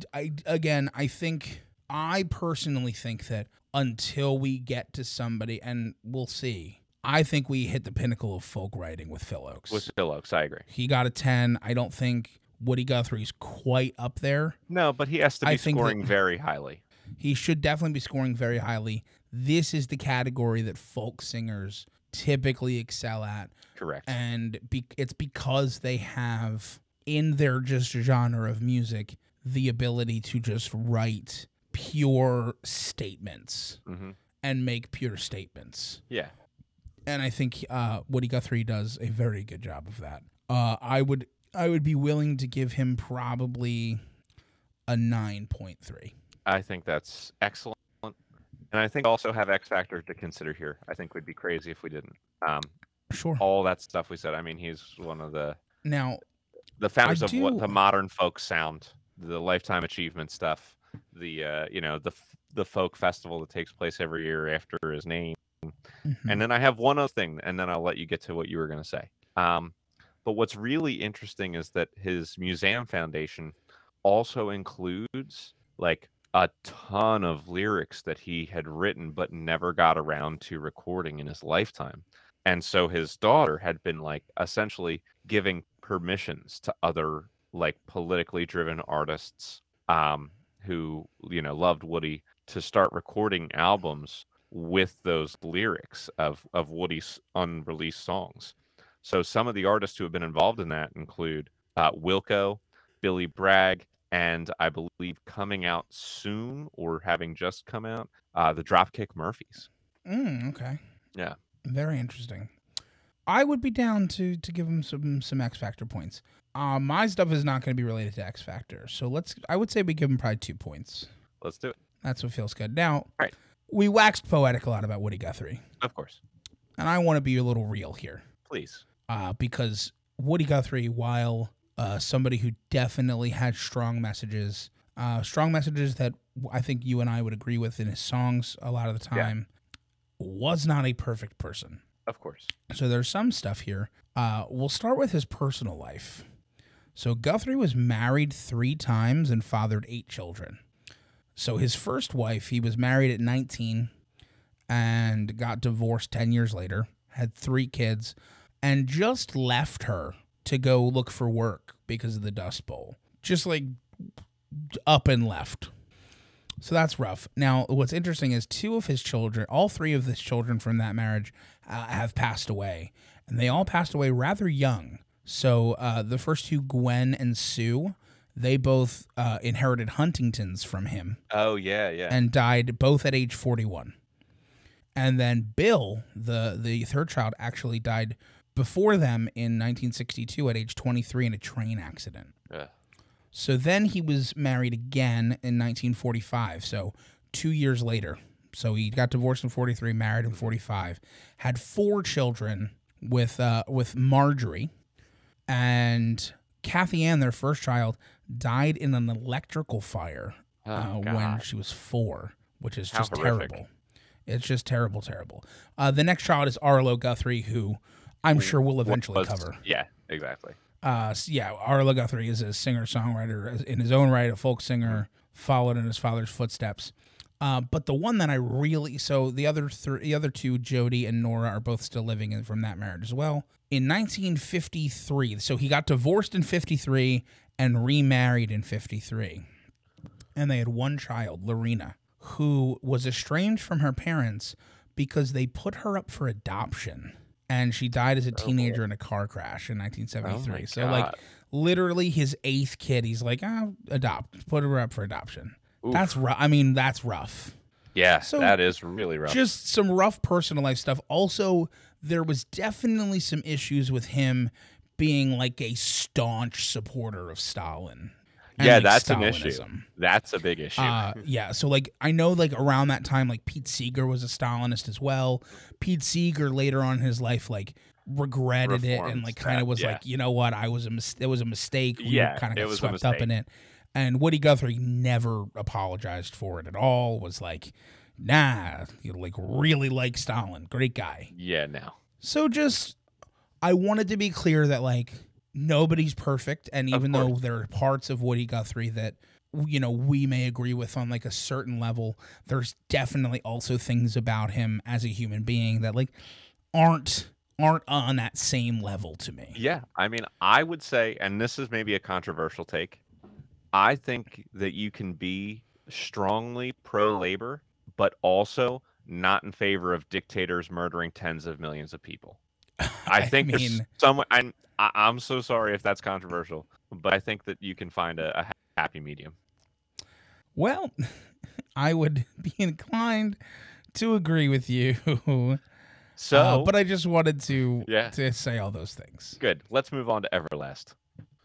think, I personally think that until we get to somebody, and we'll see, I think we hit the pinnacle of folk writing with Phil Ochs. I agree. He got a 10. I don't think Woody Guthrie's quite up there. No, but he has to be scoring very highly. He should definitely be scoring very highly. This is the category that folk singers typically excel at. Correct. And it's because they have, in their just genre of music, the ability to just write pure statements and make pure statements. Yeah. And I think Woody Guthrie does a very good job of that. I would be willing to give him probably a 9.3. I think that's excellent. And I think also have X Factor to consider here. I think we'd be crazy if we didn't. Sure. All that stuff we said. I mean, he's one of the... Now... The founders of what the modern folk sound, the lifetime achievement stuff, the the folk festival that takes place every year after his name, and then I have one other thing, and then I'll let you get to what you were going to say. But what's really interesting is that his museum foundation also includes like a ton of lyrics that he had written but never got around to recording in his lifetime, and so his daughter had been like essentially giving permissions to other like politically driven artists who loved Woody to start recording albums with those lyrics of Woody's unreleased songs. So some of the artists who have been involved in that include Wilco, Billy Bragg, and I believe coming out soon or having just come out the Dropkick Murphys. Okay. Yeah. Very interesting. I would be down to give him some X Factor points. My stuff is not going to be related to X Factor, so I would say we give him probably 2 points. Let's do it. That's what feels good. Now, all right. We waxed poetic a lot about Woody Guthrie. Of course. And I want to be a little real here. Please. Because Woody Guthrie, while somebody who definitely had strong messages that I think you and I would agree with in his songs a lot of the time, was not a perfect person. Of course. So there's some stuff here. We'll start with his personal life. So Guthrie was married 3 times and fathered 8 children. So his first wife, he was married at 19 and got divorced 10 years later. had 3 kids, and just left her to go look for work because of the Dust Bowl. Just like up and left. So that's rough. Now, what's interesting is all three of his children from that marriage have passed away. And they all passed away rather young. So the first two, Gwen and Sue, they both inherited Huntington's from him. Oh, yeah, yeah. And died both at age 41. And then Bill, the third child, actually died before them in 1962 at age 23 in a train accident. Yeah. So then he was married again in 1945, so 2 years later. So he got divorced in 43, married in 45, had 4 children with Marjorie, and Kathy Ann, their first child, died in an electrical fire when she was 4, which is just terrible. It's just terrible. The next child is Arlo Guthrie, who I'm sure we'll eventually cover. Yeah, exactly. Arlo Guthrie is a singer-songwriter in his own right, a folk singer, followed in his father's footsteps. But the one that I really... So the other two, Jody and Nora, are both still living from that marriage as well. In 1953, so he got divorced in 53 and remarried in 53. And they had one child, Lorena, who was estranged from her parents because they put her up for adoption. And she died as a teenager in a car crash in 1973. Oh, so, like, literally his 8th kid, he's like, adopt. Put her up for adoption. Oof. That's rough. I mean, that's rough. Yeah, so that is really rough. Just some rough personal life stuff. Also, there was definitely some issues with him being, like, a staunch supporter of Stalin. And, yeah, like, that's Stalinism. An issue. That's a big issue. Yeah, so, like, I know, like, around that time, like, Pete Seeger was a Stalinist as well. Pete Seeger later on in his life, like, regretted Reforms, it and, like, kind of was like, you know what, it was a mistake. We kind of got swept up in it. And Woody Guthrie never apologized for it at all, was like, nah, you like really like Stalin. Great guy. Yeah, no. So just, I wanted to be clear that, like, nobody's perfect, and even though there are parts of Woody Guthrie that, you know, we may agree with on, like, a certain level, there's definitely also things about him as a human being that, like, aren't on that same level to me. Yeah, I mean, I would say, and this is maybe a controversial take, I think that you can be strongly pro-labor, but also not in favor of dictators murdering tens of millions of people. I think there's someone... I'm so sorry if that's controversial, but I think that you can find a happy medium. Well, I would be inclined to agree with you. So, but I just wanted to say all those things. Good. Let's move on to Everlast.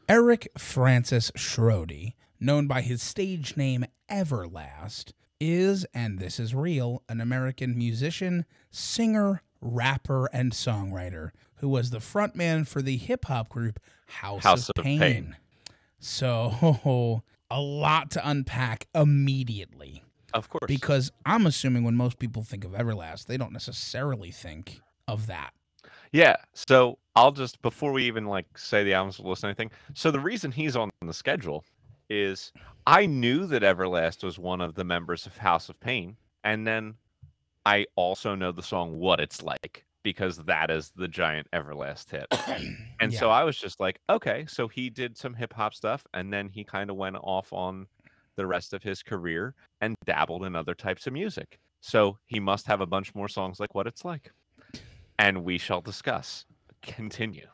Eric Francis Schroede, known by his stage name Everlast, is, and this is real, an American musician, singer, rapper, and songwriter who was the frontman for the hip-hop group House of Pain. So, a lot to unpack immediately. Of course. Because I'm assuming when most people think of Everlast, they don't necessarily think of that. Yeah, so I'll just, before we even, like, say the albums, listen to anything, so the reason he's on the schedule is I knew that Everlast was one of the members of House of Pain, and then I also know the song What It's Like, because that is the giant Everlast hit. And so I was just like, okay, so he did some hip-hop stuff, and then he kind of went off on the rest of his career and dabbled in other types of music. So he must have a bunch more songs like What It's Like. And we shall discuss. Continue.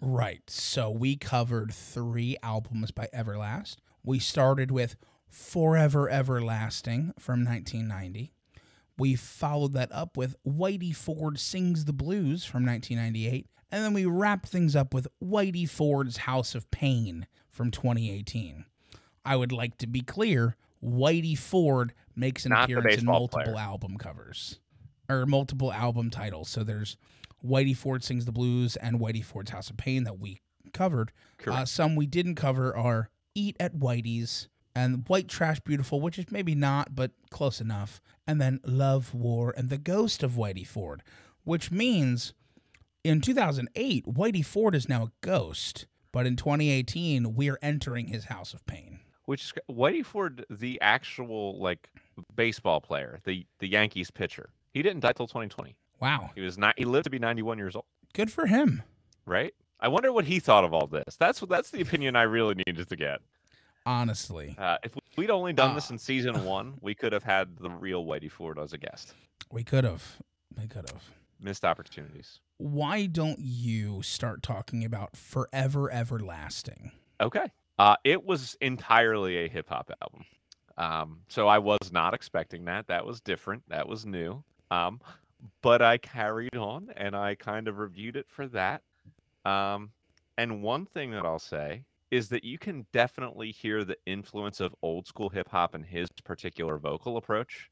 Right. So we covered 3 albums by Everlast. We started with Forever Everlasting from 1990. We followed that up with Whitey Ford Sings the Blues from 1998, and then we wrapped things up with Whitey Ford's House of Pain from 2018. I would like to be clear, Whitey Ford makes an appearance in multiple album covers, or multiple album titles. So there's Whitey Ford Sings the Blues and Whitey Ford's House of Pain that we covered. Some we didn't cover are Eat at Whitey's, and White Trash Beautiful, which is maybe not, but close enough. And then Love, War, and the Ghost of Whitey Ford, which means in 2008, Whitey Ford is now a ghost. But in 2018, we are entering his House of Pain. Which is Whitey Ford, the actual, like, baseball player, the Yankees pitcher. He didn't die till 2020. Wow. He lived to be 91 years old. Good for him. Right? I wonder what he thought of all this. That's the opinion I really needed to get. Honestly. If we'd only done this in season one, we could have had the real Whitey Ford as a guest. We could have. We could have. Missed opportunities. Why don't you start talking about Forever Everlasting? Okay. It was entirely a hip-hop album. So I was not expecting that. That was different. That was new. But I carried on, and I kind of reviewed it for that. And one thing that I'll say is that you can definitely hear the influence of old-school hip-hop in his particular vocal approach.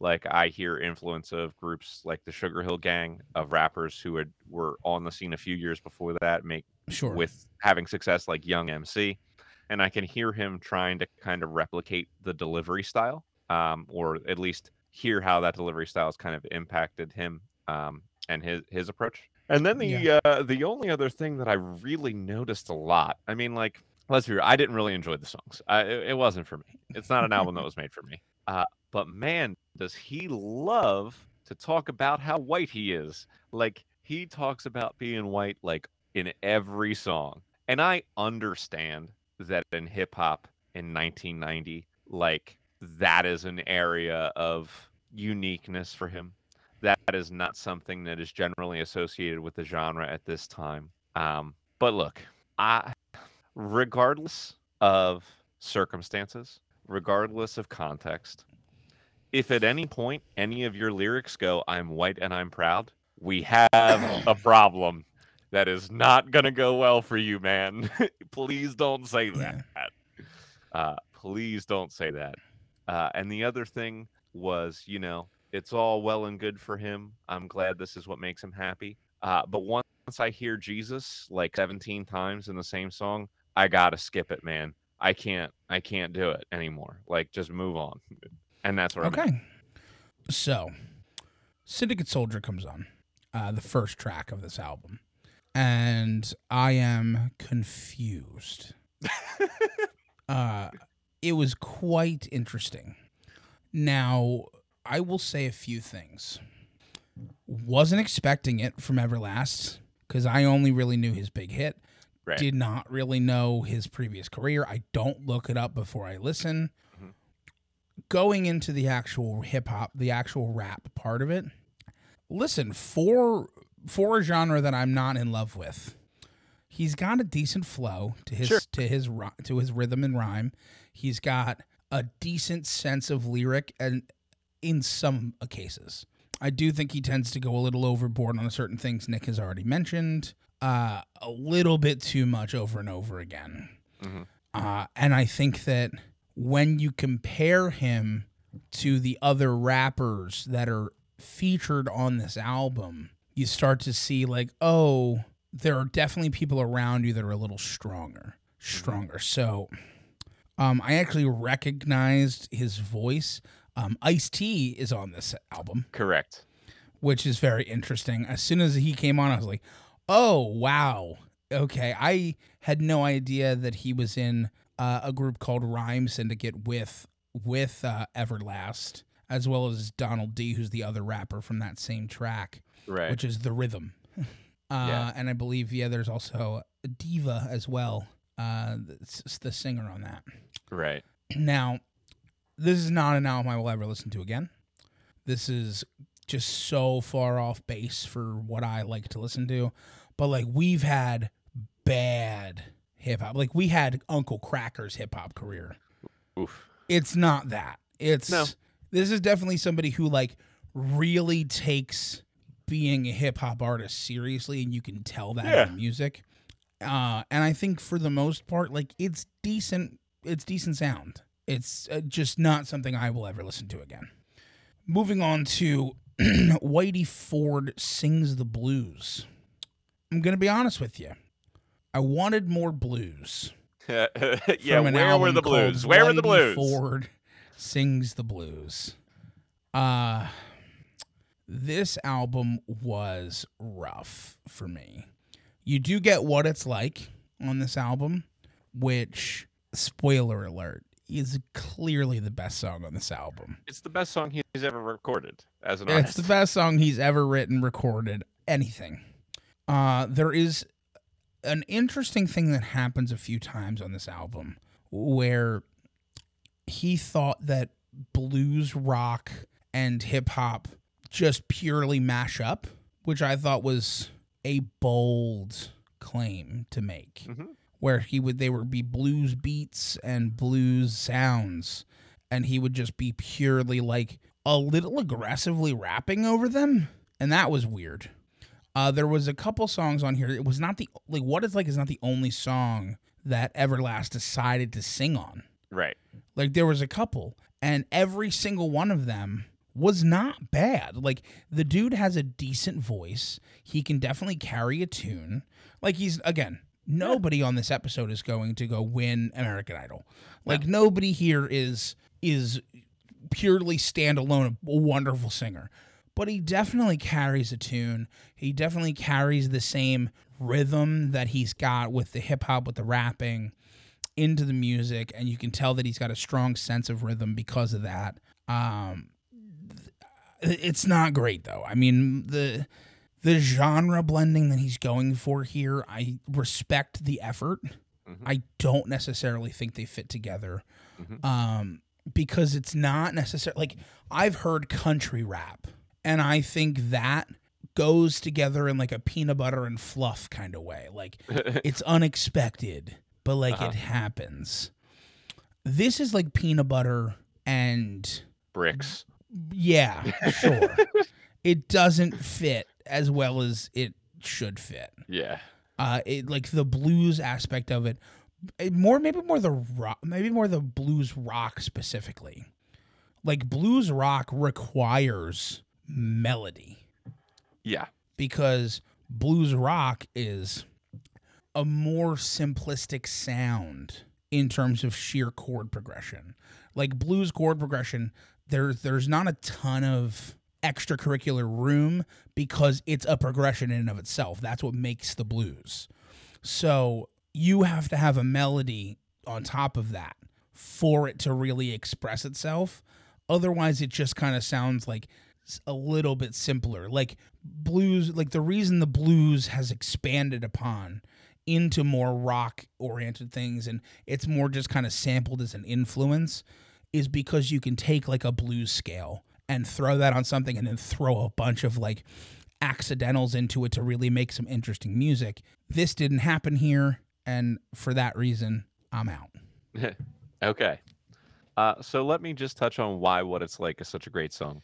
Like, I hear influence of groups like the Sugar Hill Gang, of rappers who were on the scene a few years before that, with having success like Young MC. And I can hear him trying to kind of replicate the delivery style, or at least hear how that delivery style has kind of impacted him and his approach. And then the only other thing that I really noticed a lot, I mean, like, let's be real, I didn't really enjoy the songs. It wasn't for me. It's not an album that was made for me. But man, does he love to talk about how white he is. Like, he talks about being white, like, in every song. And I understand that in hip-hop in 1990, like, that is an area of uniqueness for him. That is not something that is generally associated with the genre at this time. But look, regardless of circumstances, regardless of context, if at any point any of your lyrics go, "I'm white and I'm proud," we have a problem. That is not going to go well for you, man. Please don't say that. Please don't say that. And the other thing was, you know, it's all well and good for him. I'm glad this is what makes him happy. But once I hear Jesus like 17 times in the same song, I got to skip it, man. I can't do it anymore. Like, just move on. And that's where I'm at. So, Syndicate Soldier comes on, the first track of this album. And I am confused. It was quite interesting. Now, I will say a few things. Wasn't expecting it from Everlast, because I only really knew his big hit. Right. Did not really know his previous career. I don't look it up before I listen. Mm-hmm. Going into the actual hip-hop, the actual rap part of it, listen, for a genre that I'm not in love with, he's got a decent flow to his to his rhythm and rhyme. He's got a decent sense of lyric, and in some cases, I do think he tends to go a little overboard on certain things Nick has already mentioned, a little bit too much over and over again. Mm-hmm. And I think that when you compare him to the other rappers that are featured on this album, you start to see, like, oh, there are definitely people around you that are a little stronger. So I actually recognized his voice. Ice-T is on this album. Correct. Which is very interesting. As soon as he came on, I was like, oh, wow. Okay, I had no idea that he was in a group called Rhyme Syndicate with Everlast, as well as Donald D, who's the other rapper from that same track. Right. Which is The Rhythm. And I believe, there's also Diva as well, the singer on that. Right. Now, this is not an album I will ever listen to again. This is just so far off base for what I like to listen to. But, like, we've had bad hip-hop. Like, we had Uncle Cracker's hip-hop career. Oof. It's not that. This is definitely somebody who, like, really takes being a hip-hop artist seriously, and you can tell that in music. And I think for the most part, like, it's decent. It's decent sound. It's just not something I will ever listen to again. Moving on to Whitey Ford Sings the Blues. I'm going to be honest with you. I wanted more blues. Where were the blues? Where were the blues? Whitey Ford Sings the Blues. This album was rough for me. You do get What It's Like on this album, which, spoiler alert, is clearly the best song on this album. It's the best song he's ever recorded as an artist. It's the best song he's ever written, recorded, anything. There is an interesting thing that happens a few times on this album where he thought that blues, rock, and hip-hop just purely mash up, which I thought was a bold claim to make. Mm-hmm. Where they would be blues beats and blues sounds, and he would just be purely like a little aggressively rapping over them, and that was weird. There was a couple songs on here. It was not the like What It's Like is not the only song that Everlast decided to sing on. Right. Like there was a couple, and every single one of them was not bad. Like the dude has a decent voice. He can definitely carry a tune. Like he's again. Nobody on this episode is going to go win American Idol. Like, nobody here is purely standalone, a wonderful singer. But he definitely carries a tune. He definitely carries the same rhythm that he's got with the hip-hop, with the rapping, into the music. And you can tell that he's got a strong sense of rhythm because of that. It's not great, though. I mean, the genre blending that he's going for here, I respect the effort. Mm-hmm. I don't necessarily think they fit together because it's not necessarily... Like, I've heard country rap, and I think that goes together in, like, a peanut butter and fluff kind of way. Like, it's unexpected, but, like, it happens. This is, like, peanut butter and... Bricks. Yeah, sure. It doesn't fit as well as it should fit. Yeah. It like the blues aspect of it, maybe more the blues rock specifically. Like blues rock requires melody. Yeah. Because blues rock is a more simplistic sound in terms of sheer chord progression. Like blues chord progression, there's not a ton of extracurricular room because it's a progression in and of itself. That's what makes the blues. So you have to have a melody on top of that for it to really express itself. Otherwise, it just kind of sounds like a little bit simpler. Like blues, like the reason the blues has expanded upon into more rock-oriented things and it's more just kind of sampled as an influence is because you can take like a blues scale and throw that on something and then throw a bunch of like accidentals into it to really make some interesting music. This didn't happen here, and for that reason, I'm out. Okay. So let me just touch on why What It's Like is such a great song.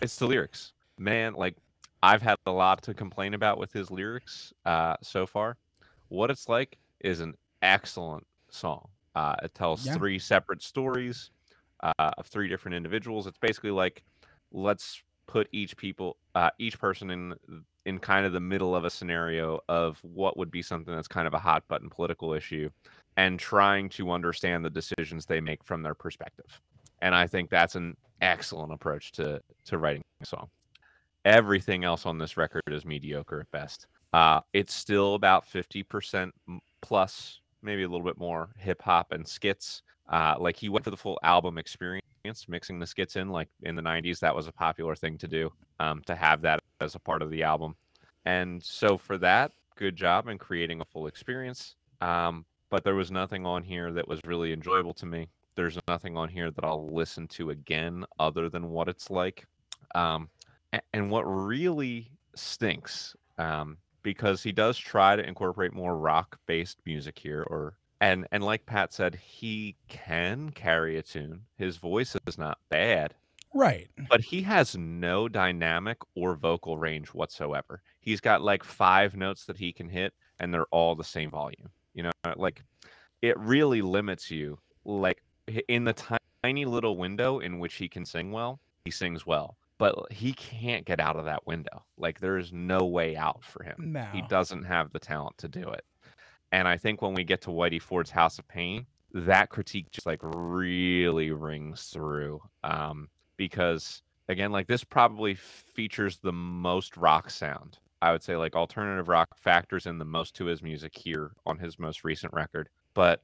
It's the lyrics. Man, like I've had a lot to complain about with his lyrics so far. What It's Like is an excellent song. It tells three separate stories. Of three different individuals. It's basically like, let's put each person in kind of the middle of a scenario of what would be something that's kind of a hot button political issue and trying to understand the decisions they make from their perspective. And I think that's an excellent approach to writing a song. Everything else on this record is mediocre at best. It's still about 50% plus, maybe a little bit more, hip hop and skits. Like he went for the full album experience, mixing the skits in. Like in the 90s, that was a popular thing to do, to have that as a part of the album. And so for that, good job in creating a full experience. But there was nothing on here that was really enjoyable to me. There's nothing on here that I'll listen to again other than What It's Like. And what really stinks, because he does try to incorporate more rock-based music here, And like Pat said, he can carry a tune. His voice is not bad. Right. But he has no dynamic or vocal range whatsoever. He's got like five notes that he can hit, and they're all the same volume. You know, like it really limits you. Like in the tiny little window in which he can sing well, he sings well. But he can't get out of that window. Like there is no way out for him. No. He doesn't have the talent to do it. And I think when we get to Whitey Ford's House of Pain, that critique just like really rings through. Because again, like this probably features the most rock sound. I would say like alternative rock factors in the most to his music here on his most recent record. But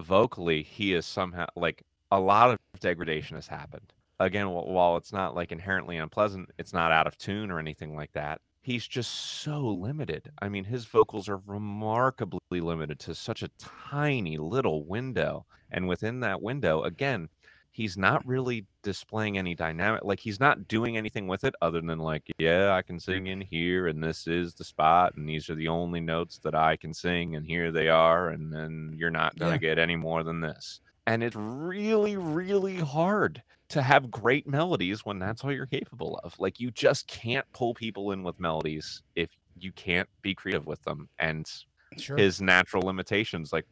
vocally, he is somehow like a lot of degradation has happened. Again, while it's not like inherently unpleasant, it's not out of tune or anything like that. He's just so limited. I mean, his vocals are remarkably limited to such a tiny little window. And within that window, again, he's not really displaying any dynamic. Like, he's not doing anything with it other than like, yeah, I can sing in here, and this is the spot, and these are the only notes that I can sing, and here they are, and then you're not going to get any more than this. And it's really, really hard to have great melodies when that's all you're capable of. Like, you just can't pull people in with melodies if you can't be creative with them. And sure, his natural limitations like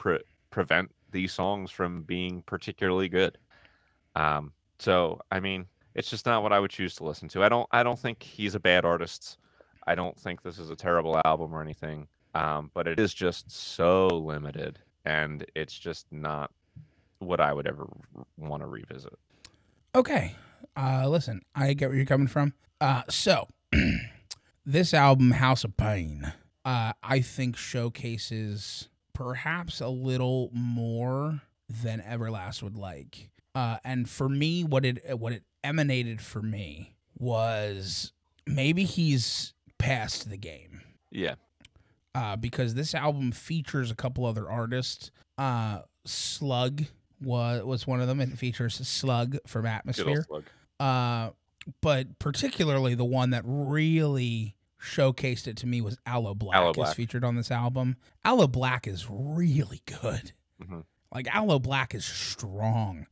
prevent these songs from being particularly good. So, I mean, it's just not what I would choose to listen to. I don't think he's a bad artist. I don't think this is a terrible album or anything. But it is just so limited, and it's just not what I would ever want to revisit. Okay. Listen, I get where you're coming from. So this album, House of Pain, I think showcases perhaps a little more than Everlast would like. And for me, what it emanated for me was maybe he's past the game. Yeah. Because this album features a couple other artists. Slug was one of them. It features Slug from Atmosphere. Slug. But particularly the one that really showcased it to me was Aloe Blacc. It's featured on this album. Aloe Blacc is really good. Mm-hmm. Like, Aloe Blacc is strong.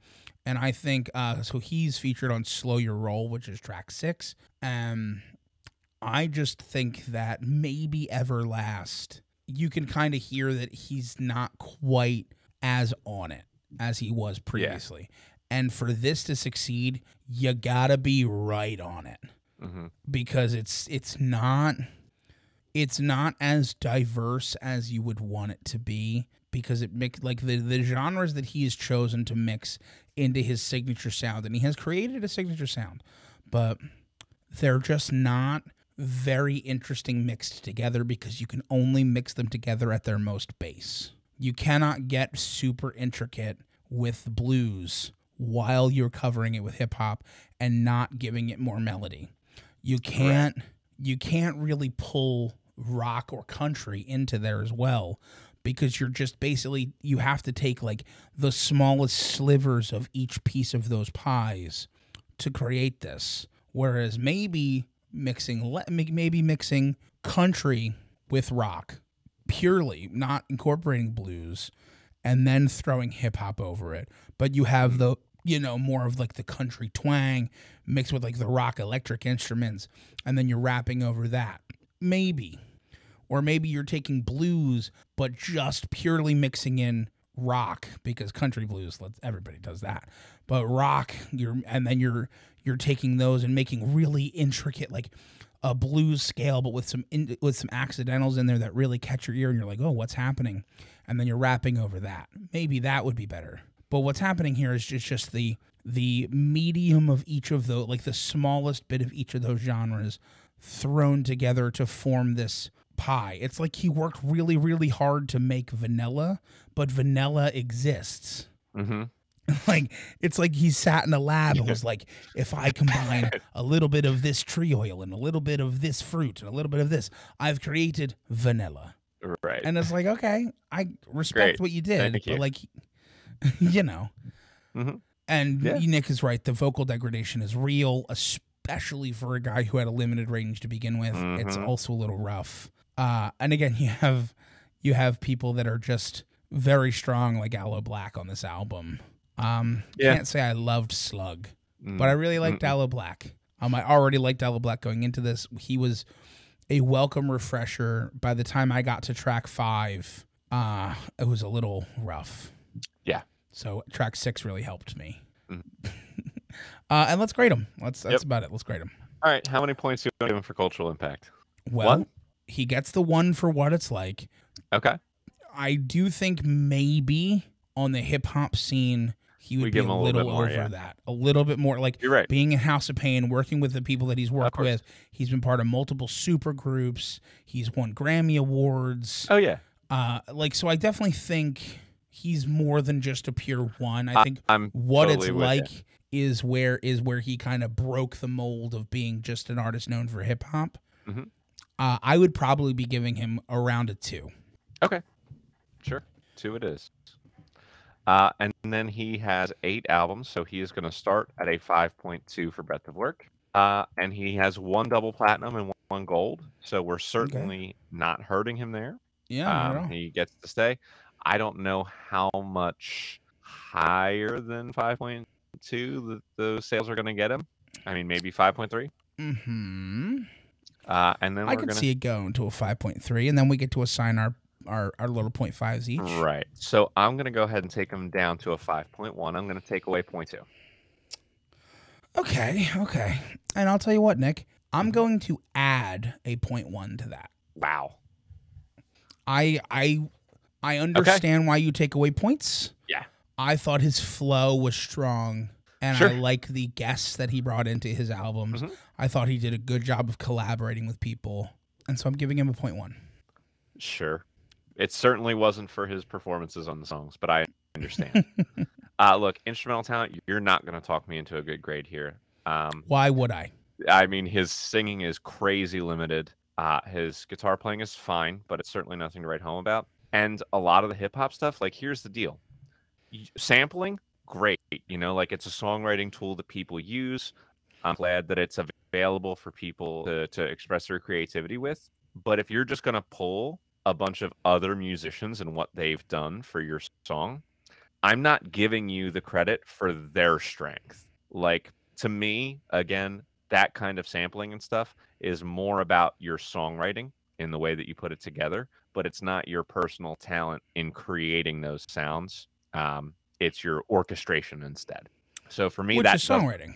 And I think, so he's featured on Slow Your Roll, which is track 6. I just think that maybe Everlast, you can kind of hear that he's not quite as on it as he was previously. Yeah. And for this to succeed, you gotta be right on it. Mm-hmm. Because it's not as diverse as you would want it to be. Because it mixed, like, the genres that he has chosen to mix into his signature sound, and he has created a signature sound, but they're just not very interesting mixed together, because you can only mix them together at their most base. You cannot get super intricate with blues while you're covering it with hip hop and not giving it more melody. You can't really pull rock or country into there as well, because you're just basically, you have to take like the smallest slivers of each piece of those pies to create this. Whereas maybe mixing country with rock purely, not incorporating blues, and then throwing hip hop over it. But you have the, you know, more of like the country twang mixed with like the rock electric instruments, and then you're rapping over that. Maybe. Or maybe you're taking blues, but just purely mixing in rock, because country blues, everybody does that. But rock, and then you're taking those and making really intricate, like a blues scale, but with some accidentals in there that really catch your ear, and you're like, oh, what's happening? And then you're rapping over that. Maybe that would be better. But what's happening here is just the medium of each of those, like the smallest bit of each of those genres thrown together to form this pie. It's like he worked really, really hard to make vanilla, but vanilla exists. Mm-hmm. Like, it's like he sat in a lab and was like, if I combine a little bit of this tree oil and a little bit of this fruit and a little bit of this, I've created vanilla. Right. And it's like, okay, I respect what you did. But like, you know. Mm-hmm. And Nick is right. The vocal degradation is real, especially for a guy who had a limited range to begin with. Mm-hmm. It's also a little rough. And again, you have people that are just very strong, like Aloe Blacc on this album. Can't say I loved Slug, but I really liked Aloe Blacc. I already liked Aloe Blacc going into this. He was a welcome refresher. By the time I got to track 5, it was a little rough. Yeah. So track 6 really helped me. And let's grade him. That's about it. Let's grade him. All right. How many points do you give him for cultural impact? Well, one? He gets the 1 for What It's Like. Okay. I do think maybe on the hip hop scene, he would be a little over that. A little bit more. Like, you're right. Being in House of Pain, working with the people that he's worked with. He's been part of multiple super groups. He's won Grammy Awards. Oh, yeah. So I definitely think he's more than just a pure one. I think What It's Like is where he kind of broke the mold of being just an artist known for hip hop. Mm-hmm. I would probably be giving him around a 2. Okay, sure, 2 it is. And then he has 8 albums, so he is going to start at a 5.2 for breadth of work. And he has 1 double platinum and 1 gold, so we're certainly not hurting him there. Yeah, he gets to stay. I don't know how much higher than 5.2 that those sales are going to get him. I mean, maybe 5.3. Mm-hmm. And then I could see it going to a 5.3, and then we get to assign our little 0.5s each. Right. So I'm going to go ahead and take them down to a 5.1. I'm going to take away 0.2. Okay. And I'll tell you what, Nick, I'm going to add a 0.1 to that. Wow. I understand why you take away points. Yeah. I thought his flow was strong, and I like the guests that he brought into his albums. Mm-hmm. I thought he did a good job of collaborating with people, and so I'm giving him a 0.1. Sure. It certainly wasn't for his performances on the songs, but I understand. Look, instrumental talent, you're not going to talk me into a good grade here. Why would I? I mean, his singing is crazy limited. His guitar playing is fine, but it's certainly nothing to write home about. And a lot of the hip-hop stuff, like, here's the deal. Sampling, great. You know, like, it's a songwriting tool that people use. I'm glad that it's available for people to express their creativity with. But if you're just going to pull a bunch of other musicians and what they've done for your song, I'm not giving you the credit for their strength. Like, to me, again, that kind of sampling and stuff is more about your songwriting in the way that you put it together, but it's not your personal talent in creating those sounds. It's your orchestration instead. So for me, that's songwriting.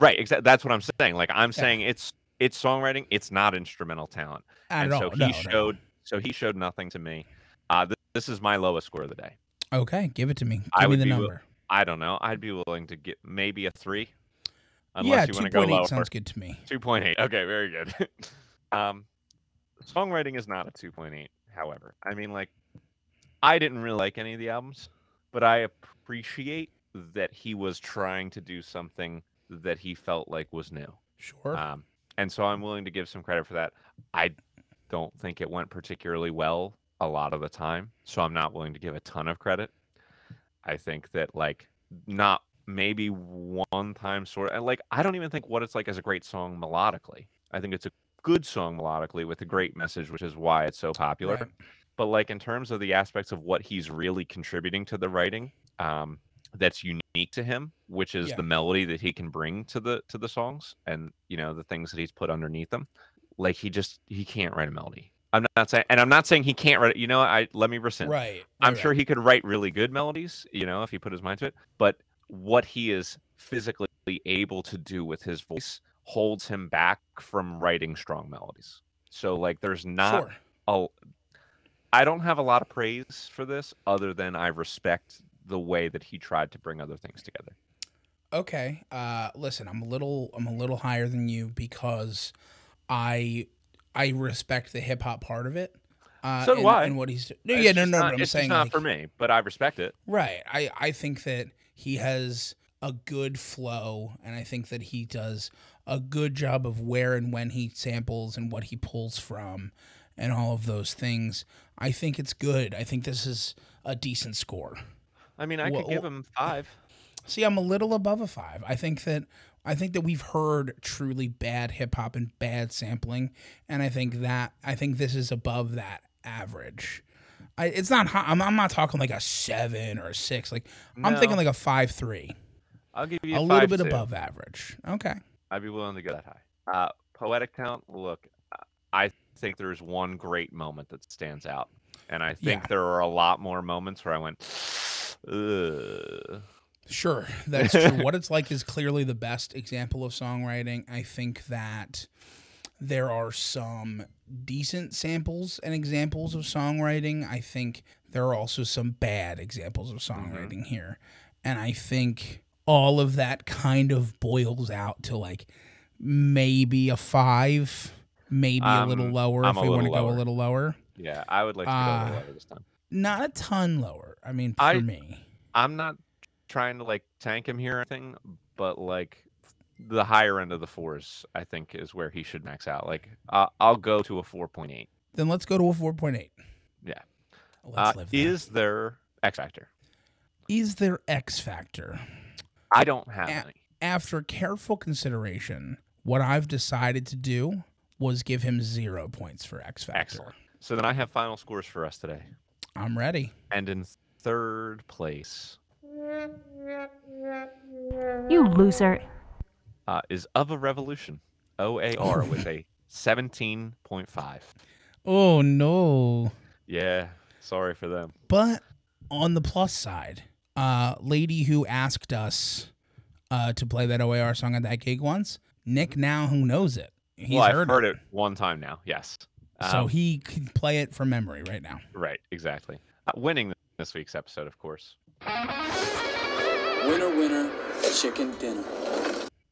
Right, exactly. That's what I'm saying. Like, I'm saying it's songwriting. It's not instrumental talent. So he showed nothing to me. This is my lowest score of the day. Okay, give it to me. Give me the number. I don't know. I'd be willing to get maybe a 3. Unless you want to go lower. 2.8 sounds good to me. 2.8. Okay, very good. Songwriting is not a 2.8, however. I mean, like, I didn't really like any of the albums, but I appreciate that he was trying to do something that he felt like was new. Sure. And so I'm willing to give some credit for that. I don't think it went particularly well a lot of the time, so I'm not willing to give a ton of credit. I think that, like, not maybe one time sort of, like, I don't even think What It's Like is a great song melodically. I think it's a good song melodically with a great message, which is why it's so popular. Right. But, like, in terms of the aspects of what he's really contributing to the writing, that's unique to him, which is the melody that he can bring to the songs and, you know, the things that he's put underneath them. Like, he can't write a melody. I'm not saying he can't write it. You know, let me rescind. Right. I'm sure he could write really good melodies, you know, if he put his mind to it. But what he is physically able to do with his voice holds him back from writing strong melodies. So, like, there's not I don't have a lot of praise for this other than I respect the way that he tried to bring other things together. Okay. Listen, I'm a little higher than you because I respect the hip hop part of it. So do I. And what he's but I'm saying it's not, like, for me, but I respect it. Right. I think that he has a good flow, and I think that he does a good job of where and when he samples and what he pulls from and all of those things. I think it's good. I think this is a decent score. I mean, I could give him 5. See, I'm a little above a 5. I think that we've heard truly bad hip hop and bad sampling, and I think this is above that average. It's not high. I'm not talking like a 7 or a 6. Like, I'm thinking like a 5.3. I'll give you a little bit above average. Okay. I'd be willing to go that high. Poetic talent. Look, I think there's one great moment that stands out, and I think there are a lot more moments where I went, ugh. Sure, that's true. What It's Like is clearly the best example of songwriting. I think that there are some decent samples and examples of songwriting. I think there are also some bad examples of songwriting here. And I think all of that kind of boils out to, like, maybe a 5, maybe a little lower if we want to go a little lower. Yeah, I would like to go a little lower this time. Not a ton lower. I mean, for me. I'm not trying to, like, tank him here or anything, but, like, the higher end of the fours, I think, is where he should max out. Like, I'll go to a 4.8. Then let's go to a 4.8. Yeah. Let's live that. Is there X Factor? Is there X Factor? I don't have any. After careful consideration, what I've decided to do was give him 0 points for X Factor. Excellent. So then I have final scores for us today. I'm ready. And in third place, you loser, is Of a Revolution, OAR, with a 17.5. Oh, no. Yeah, sorry for them. But on the plus side, lady who asked us to play that OAR song at that gig once, Nick now who knows it. I've heard it one time now, yes. So he can play it from memory right now. Right, exactly. Winning this week's episode, of course. Winner, winner, chicken dinner.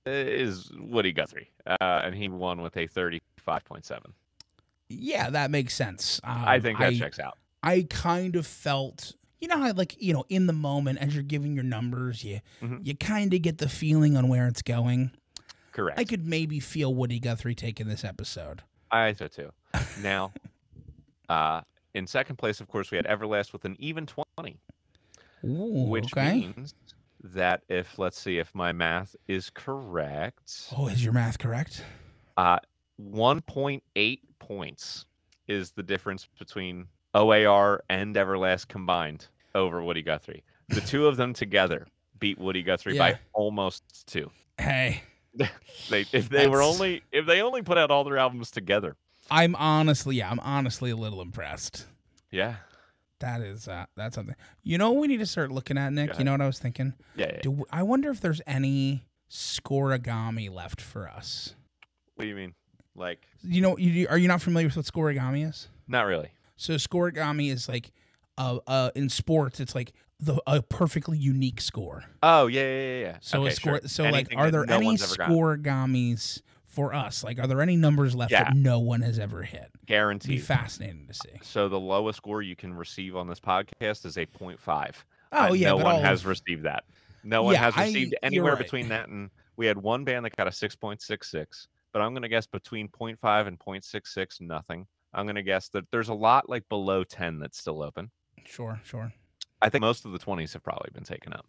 Is Woody Guthrie, and he won with a 35.7. Yeah, that makes sense. I think that checks out. I kind of felt, you know how, like, you know, in the moment as you're giving your numbers, you kind of get the feeling on where it's going. Correct. I could maybe feel Woody Guthrie taking this episode. I do too. Now, in second place, of course, we had Everlast with an even 20, which means that if, let's see if my math is correct. Oh, is your math correct? 1.8 points is the difference between OAR and Everlast combined over Woody Guthrie. The two of them together beat Woody Guthrie by almost 2. Hey. If they only put out all their albums together. I'm honestly a little impressed. Yeah. That is, that's something. You know what we need to start looking at, Nick? You know what I was thinking? Yeah. I wonder if there's any scorigami left for us. What do you mean? Like? You know, are you not familiar with what scorigami is? Not really. So scorigami is like, in sports, it's like a perfectly unique score. Oh, yeah. So okay, a score. Sure. So anything, like, are there any scorigamis for us? Like, are there any numbers left that no one has ever hit? Guaranteed. It'd be fascinating to see. So the lowest score you can receive on this podcast is a 0.5. Oh, yeah. No one has received that. No one has received anywhere between that. And we had one band that got a 6.66. But I'm going to guess between 0.5 and 0.66, nothing. I'm going to guess that there's a lot, like, below 10 that's still open. Sure. I think most of the 20s have probably been taken up.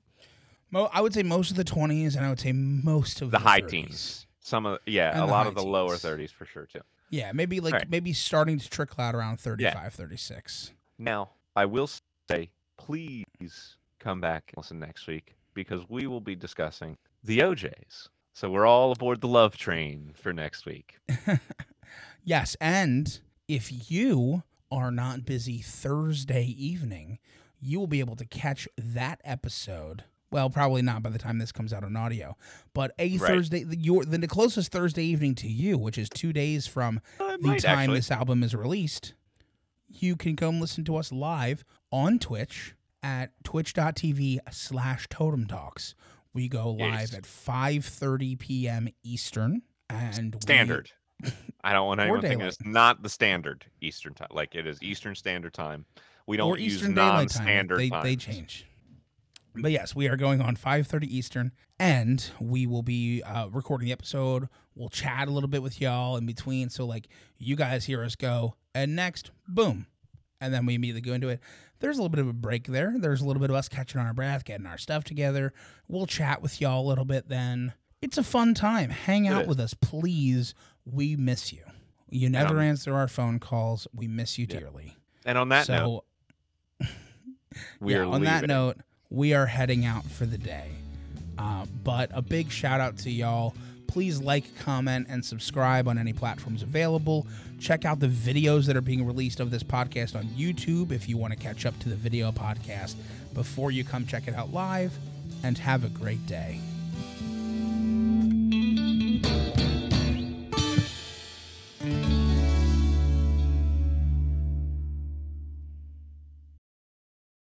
I would say most of the 20s, and I would say most of the high 30s. Teens. Some of a lot of the teens. Lower 30s for sure too. Yeah, maybe maybe starting to trickle out around 35, 36. Now, I will say, please come back and listen next week, because we will be discussing the OJs. So we're all aboard the love train for next week. Yes, and if you are not busy Thursday evening, you will be able to catch that episode. Well, probably not by the time this comes out on audio, but Thursday, the closest Thursday evening to you, which is 2 days from the time this album is released, you can come listen to us live on Twitch at twitch.tv/totemtalks. We go live at 5:30 p.m. Eastern. Standard. I don't want anyone thinking it's not the standard Eastern time. Like, it is Eastern Standard Time. We don't use non-standard time. They change. But yes, we are going on 5:30 Eastern, and we will be recording the episode. We'll chat a little bit with y'all in between. So, like, you guys hear us go, and next, boom. And then we immediately go into it. There's a little bit of a break there. There's a little bit of us catching our breath, getting our stuff together. We'll chat with y'all a little bit then. It's a fun time. Hang out with us, please. We miss you. You never answer our phone calls. We miss you dearly. And on that note... we are heading out for the day. But a big shout out to y'all. Please like, comment, and subscribe on any platforms available. Check out the videos that are being released of this podcast on YouTube if you want to catch up to the video podcast before you come check it out live. And have a great day.